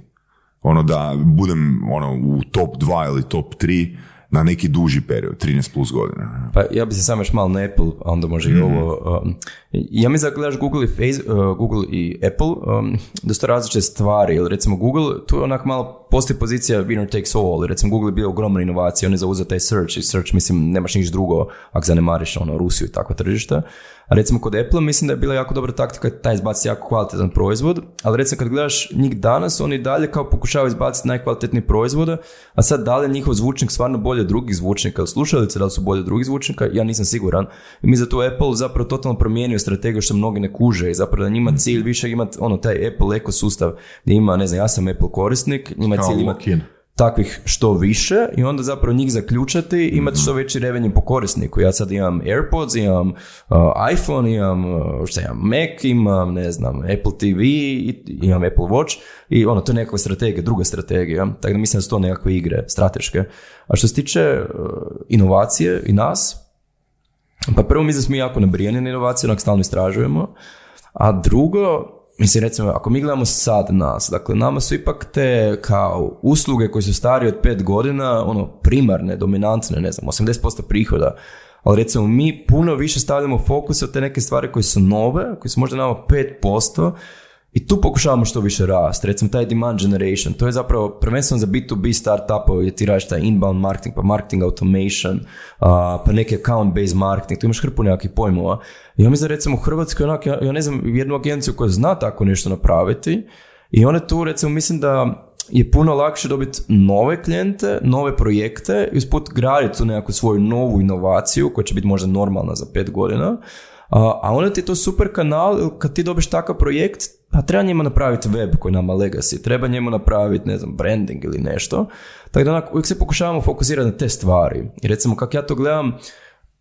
ono da budem ono u top dva ili top tri na neki duži period, trinaest plus godina. Pa ja bi se samo još malo na Apple, a onda može mm-hmm. i ovo... Um, ja mislim da gledaš Google i, Face, uh, Google i Apple, um, dosta različite stvari. Ili recimo Google, tu je onak malo postoji pozicija winner takes all. Recimo Google je bio ogromna inovacija, on je zauzeo taj search i search, mislim, nemaš niš drugo ako zanemariš ono, Rusiju i takva tržišta. A recimo kod Apple mislim da je bila jako dobra taktika taj izbaci jako kvalitetan proizvod, ali recimo kad gledaš njih danas, oni dalje kao pokušavaju izbaciti najkvalitetniji proizvoda, a sad da li je njihov zvučnik stvarno bolje od drugih zvučnika, slušalice da li su bolje od drugih zvučnika, ja nisam siguran. I mi za to Apple zapravo totalno promijenio strategiju što mnogi ne kuže i zapravo da njima cilj više imati ono taj Apple ekosustav gdje ima, ne znam, ja sam Apple korisnik, njima cilj imati takvih što više i onda zapravo njih zaključati imati što veći revenue po korisniku. Ja sad imam AirPods, imam uh, iPhone, imam, uh, šta imam Mac, imam, ne znam, Apple ti vi, imam Apple Watch i ono, to je nekakva strategija, druga strategija. Tako da mislim da su to nekakve igre strateške. A što se tiče uh, inovacije i nas, pa prvo mislim da smo jako nabrijeni na inovacije, onak stalno istražujemo, a drugo, mislim, recimo, ako mi gledamo sad nas, dakle, nama su ipak te kao usluge koje su starije od pet godina, ono, primarne, dominantne, ne znam, osamdeset posto prihoda, ali recimo mi puno više stavljamo fokus od te neke stvari koje su nove, koje su možda nama pet posto i tu pokušavamo što više rast, recimo taj demand generation, to je zapravo prvenstveno za B dva B startupove gdje ti radiš taj inbound marketing, pa marketing automation, pa neki account based marketing, tu imaš hrpu nekakvih pojmova. Ja mislim da recimo u Hrvatskoj, onak, ja, ja ne znam jednu agenciju koja zna tako nešto napraviti i one tu recimo mislim da je puno lakše dobiti nove klijente, nove projekte i usput graditi tu nekakvu svoju novu inovaciju koja će biti možda normalna za pet godina. A onda ti je to super kanal, kad ti dobiš takav projekt, pa treba njima napraviti web koji nama legacy, treba njemu napraviti, ne znam, branding ili nešto. Tako da onak, uvijek se pokušavamo fokusirati na te stvari. I recimo kako ja to gledam,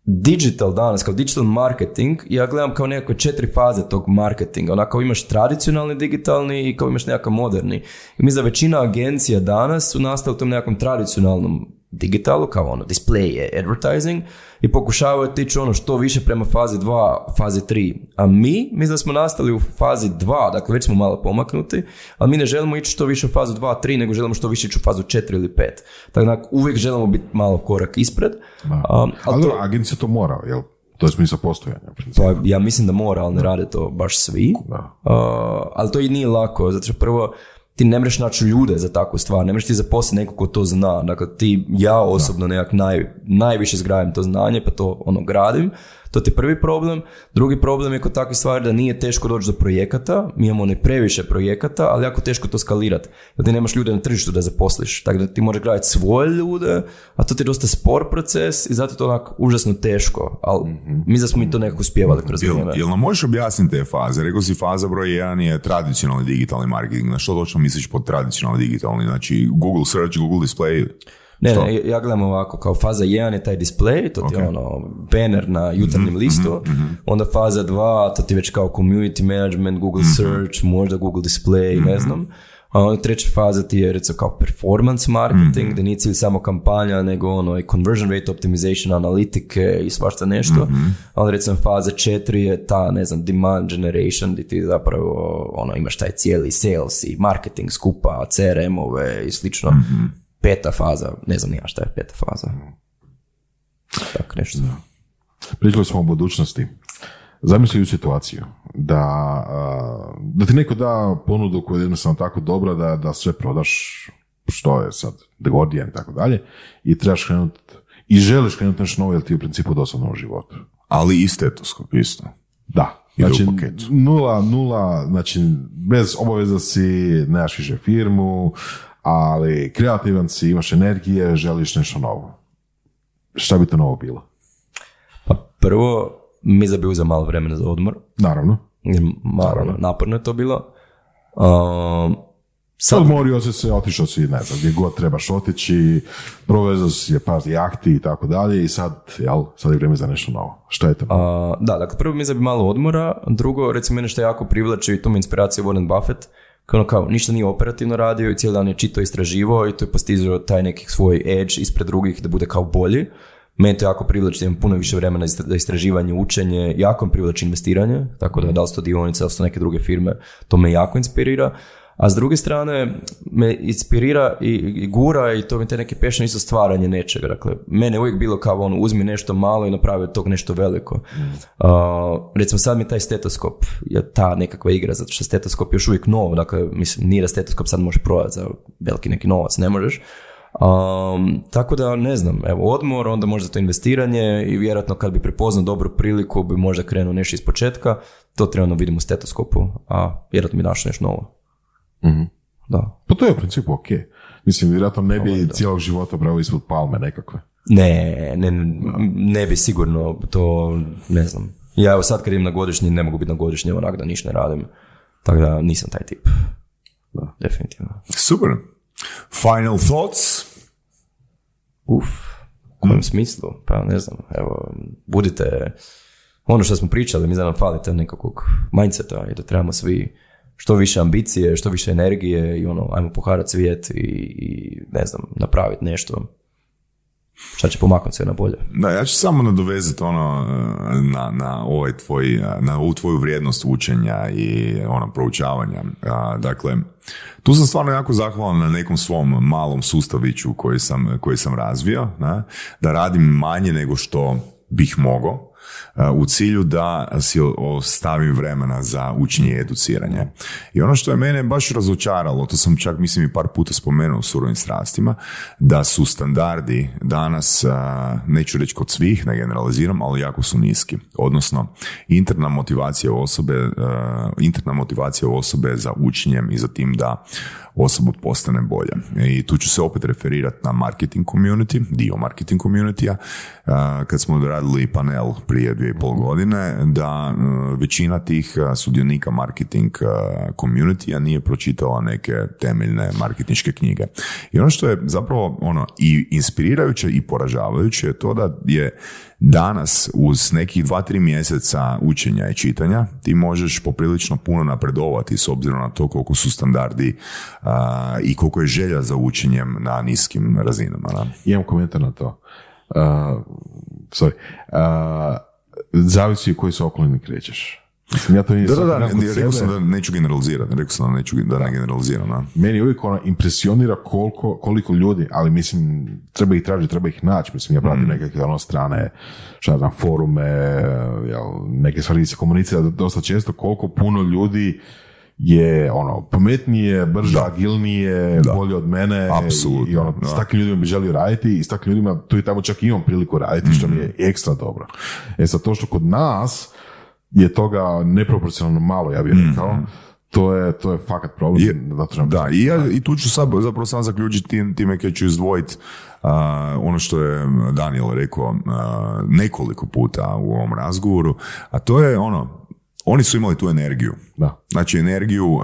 digital danas, kao digital marketing, ja gledam kao nekakve četiri faze tog marketinga. Onako imaš tradicionalni, digitalni i kao imaš nekakav moderni. I mislim da većina agencija danas su nastali u tom nekakvom tradicionalnom digitalu, kao ono, display, advertising i pokušavaju tići ono što više prema fazi dva, fazi tri. A mi, mi da smo nastali u fazi dva, dakle već smo malo pomaknuti, ali mi ne želimo ići što više u fazu dva tri, nego želimo što više ići u fazu četiri ili pet. Tako da uvijek želimo biti malo korak ispred. Um, ali to, agencija to mora, jel? To je smisla postojanja. Pa, ja mislim da mora, ali ne rade to baš svi. Uh, ali to i nije lako, zato što prvo ti ne mreš naći ljude za takvu stvar, ne mreš ti zaposliti nekog ko to zna. Dakle, ti, ja osobno nekak naj, najviše zgradim to znanje, pa to ono gradim. To ti je prvi problem. Drugi problem je kod takvih stvari da nije teško doći do projekata. Mi imamo ne previše projekata, ali jako teško to skalirati. Jer ti nemaš ljude na tržištu da zaposliš. Tako da ti možeš graditi svoje ljude, a to ti je dosta spor proces i zato je to onako užasno teško. Ali mm-hmm. mi da smo i to nekako uspjevali kroz vrijeme. Jel nam možeš objasniti te faze? Rekao si faza broj jedan je tradicionalni digitalni marketing. Na što točno misliš pod tradicionalni digitalni? Znači Google search, Google display... Ne, ne, ja gledam ovako, kao faza jedan je taj display, to ti okay. je ono banner na jutarnjem mm-hmm, listu, mm-hmm. onda faza dva, to ti već kao community management, Google mm-hmm. search, možda Google display, mm-hmm. ne znam. A onda treća faza ti je recimo kao performance marketing, mm-hmm. gdje nije cilj samo kampanja, nego ono i conversion rate optimization, analitike i svašta nešto. Mm-hmm. Ali recimo faza četiri je ta, ne znam, demand generation, gdje ti zapravo ono, imaš taj cijeli sales i marketing skupa, C R M-ove i slično. Mm-hmm. Peta faza, ne znam nija šta je peta faza. Tako nešto. Pričali smo o budućnosti. Zamisli situaciju da, da ti neko da ponudu koja je jednostavno tako dobra da, da sve prodaš, što je sad, Degordian i tako dalje, i trebaš krenuti, i želiš krenuti nešto novo, jer ti je u principu doslovno u životu. Ali i stetoskop, isto. Da. Znači, nula, nula, znači, bez obaveza si, nemaš više firmu, ali kreativan si, imaš energije, želiš nešto novo. Šta bi to novo bilo? Pa prvo, mi bi uzeo malo vremena za odmor. Naravno. Malo Naravno. Naporno je to bilo. Um, sad... Odmorio si se, otišao si, ne znam, gdje god trebaš otići, provezao si je par jahti i tako dalje i sad, jel, sad je vrijeme za nešto novo. Šta je to? Uh, da, dakle, prvo mi bi malo odmora, drugo, recimo, mene što jako privlači, to mi je inspiracija Warren Buffett, Kao, kao ništa nije operativno radio i cijeli dan je čitao, istraživao i to je postizao taj neki svoj edge ispred drugih da bude kao bolji. Meni to jako privlači da imam puno više vremena za istraživanje, učenje, jako mi privlači investiranje, tako da da li su to dionice, da li su to neke druge firme, to me jako inspirira. A s druge strane me inspirira i, i gura i to mi te neke passion isto stvaranje nečega. Dakle, mene uvijek bilo kao ono, uzmi nešto malo i napravi od tog nešto veliko. Uh, recimo sad mi taj stetoskop je ta nekakva igra, zato što stetoskop je još uvijek nov. Dakle, mislim, nije da stetoskop sad možeš prodati za veliki neki novac, ne možeš. Um, tako da ne znam, evo odmor, onda možda to investiranje i vjerojatno kad bi prepoznao dobru priliku bi možda krenuo nešto iz početka. To trenutno vidim u stetoskopu, a vjerojatno mi našao nešto novo. Mm-hmm. Da. Pa to je u principu ok. Mislim, vjerojatno ne bi cijelog života bravo ispod palme nekakve. Ne, ne, ne bi sigurno to, ne znam. Ja evo sad kad idem na godišnji, ne mogu biti na godišnji onak da ništa ne radim. Tako da nisam taj tip. Da, definitivno. Super. Final thoughts? Uf, u kojem mm. smislu? Pa ne znam, evo, budite ono što smo pričali, mi znam falite nekakvog mindseta i da trebamo svi što više ambicije, što više energije i ono, ajmo poharati svijet i, i ne znam, napraviti nešto šta će pomaknuti sve na bolje. Da, ja ću samo nadovezati ono na, na, ovaj tvoj, na ovu tvoju vrijednost učenja i ono, proučavanja. A, dakle, tu sam stvarno jako zahvalan na nekom svom malom sustaviću koji sam, koji sam razvio, na, da radim manje nego što bih mogao, u cilju da si ostavim vremena za učenje i educiranje. I ono što je mene baš razočaralo, to sam čak mislim i par puta spomenuo u Surovim strastima, da su standardi danas, neću reći kod svih, ne generaliziram, ali jako su niski. Odnosno, interna motivacija osobe, interna motivacija osobe za učenjem i za tim da osoba postane bolja. I tu ću se opet referirati na marketing community, dio marketing community-a, kad smo doradili panel prije dvije i pol godine, da većina tih sudionika marketing community-a nije pročitala neke temeljne marketinške knjige. I ono što je zapravo ono i inspirirajuće i poražavajuće je to da je danas uz nekih dva tri mjeseca učenja i čitanja ti možeš poprilično puno napredovati s obzirom na to koliko su standardi uh, i koliko je želja za učenjem na niskim razinama. Da? Imam komentar na to. Uh, sorry. Uh, zavisi u koji se okolini krećeš. Mislim, ja to nisam, da, da, da, ne, rekao sam da neću generalizirati, rekao sam da neću da ne generaliziram. Da. Meni uvijek ona impresionira koliko, koliko ljudi, ali mislim, treba ih tražiti, treba ih naći. Mislim, ja pratim mm. nekakve ono strane, šta znam, forume, jel, neke stvari se komunicira dosta često, koliko puno ljudi je ono pametnije, brže, agilnije, da. bolje od mene. Apsolutno. I, i ono, s takvim ljudima bi želio raditi i s takvim ljudima tu i tamo čak imam priliku raditi, što mi je ekstra dobro. E sad, to što kod nas je toga neproporcionalno malo, ja bih rekao, mm. to je, to je fakat problem. Je, da, da i, ja, i tu ću sad, zapravo sam zaključiti time kad ću izdvojiti uh, ono što je Daniel rekao uh, nekoliko puta u ovom razgovoru, a to je ono, oni su imali tu energiju. Da. Znači energiju, uh,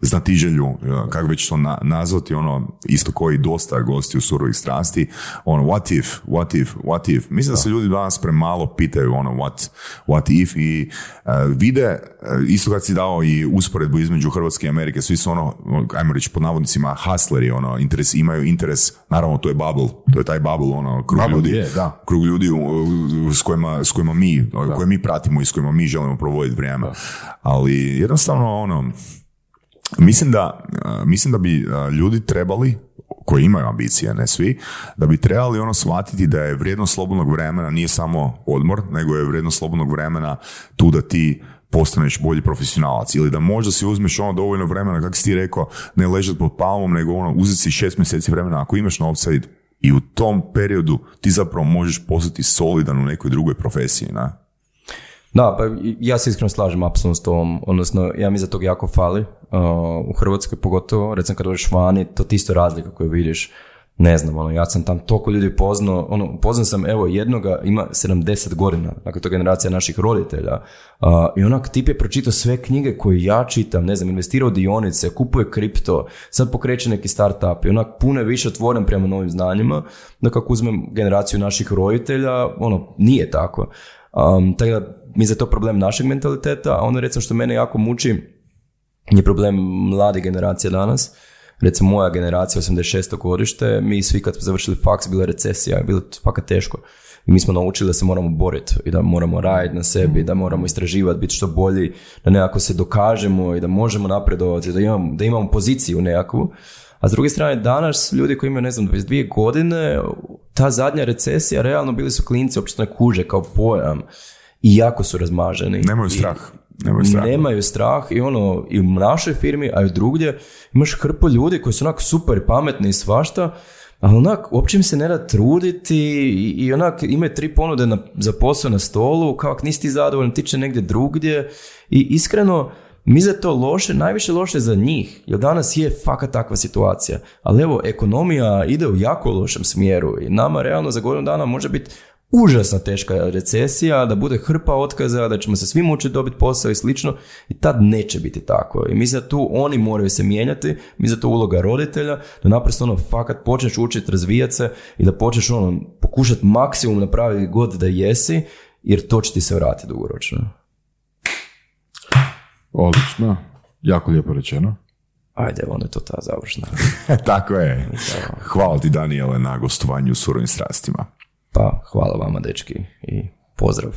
znatiželju, uh, kako već to na, nazvati, ono, isto koji dosta gosti u Surovih strasti, ono, what if, what if, what if. Mislim da, da se ljudi danas premalo pitaju, ono, what, what if i uh, vide, uh, isto kad si dao i usporedbu između Hrvatske i Amerike, svi su, ono, ajmo reći, pod navodnicima, hasleri, ono, interes, imaju interes, naravno, to je bubble, to je taj bubble, ono, krug bubble ljudi, je, da. krug ljudi u, u, s, kojima, s kojima mi, da. koje mi pratimo i s kojima mi želimo provoditi vrijeme. Da. Ali jednostavno, ono, mislim da, mislim da bi ljudi trebali, koji imaju ambicije, ne svi, da bi trebali ono shvatiti da je vrijednost slobodnog vremena nije samo odmor, nego je vrijednost slobodnog vremena tu da ti postaneš bolji profesionalac ili da možda si uzmeš ono dovoljno vremena, kako si ti rekao, ne ležati pod palmom, nego ono, uzeti si šest mjeseci vremena ako imaš novca i, i u tom periodu ti zapravo možeš postati solidan u nekoj drugoj profesiji, na. Da, pa ja se iskreno slažem apsolutno s tom, odnosno ja mi za tog jako fali uh, u Hrvatskoj, pogotovo recimo kad dođeš vani, to ti isto razlika koju vidiš, ne znam, ono, ja sam tam toliko ljudi poznao, ono, poznao sam, evo, jednoga, ima sedamdeset godina, dakle to je generacija naših roditelja, uh, i onak tip je pročitao sve knjige koje ja čitam, ne znam, investirao u dionice, kupuje kripto, sad pokreće neki startup i onak puno je više otvoren prema novim znanjima, da kako uzmem generaciju naših roditelja, ono, nije tako. Um, tako da mi za to problem našeg mentaliteta, a ono recimo što mene jako muči je problem mlade generacije danas. Recimo moja generacija, osamdeset šesto godište, mi svi kad smo završili faks, bila recesija, bilo je fakat teško. I mi smo naučili da se moramo boriti i da moramo raditi na sebi, da moramo istraživati, biti što bolji, da nekako se dokažemo i da možemo napredovati, da imamo, da imamo poziciju nekakvu. A s druge strane, danas ljudi koji imaju, ne znam, dvadeset dvije godine, ta zadnja recesija, realno bili su klinci, uopće ne kuže kao pojam. I jako su razmaženi. Nemaju strah. Nemaju strah. Nemaju strah i ono, i u našoj firmi, a i drugdje, imaš hrpu ljudi koji su onako super pametni i svašta, ali onak, uopće im se ne da truditi i, i onak imaju tri ponude na, za posao na stolu, kao ak nisi ti zadovoljan, ti će negdje drugdje i iskreno, mi za to loše, najviše loše za njih, jer danas je fakat takva situacija, ali evo, ekonomija ide u jako lošem smjeru i nama realno za godinu dana može biti užasna teška recesija, da bude hrpa otkaza, da ćemo se svi mučiti dobiti posao i slično i tad neće biti tako. I mi za tu, oni moraju se mijenjati, mi za to uloga roditelja, da naprosto ono fakat počneš učiti, razvijati se i da počneš ono pokušati maksimum napraviti god da jesi, jer to će ti se vratiti dugoročno. Odlično, jako lijepo rečeno. Ajde, onda je to ta završna. Tako je. Hvala ti, Daniele, na gostovanju u Surovim strastima. Pa, hvala vama, dečki, i pozdrav.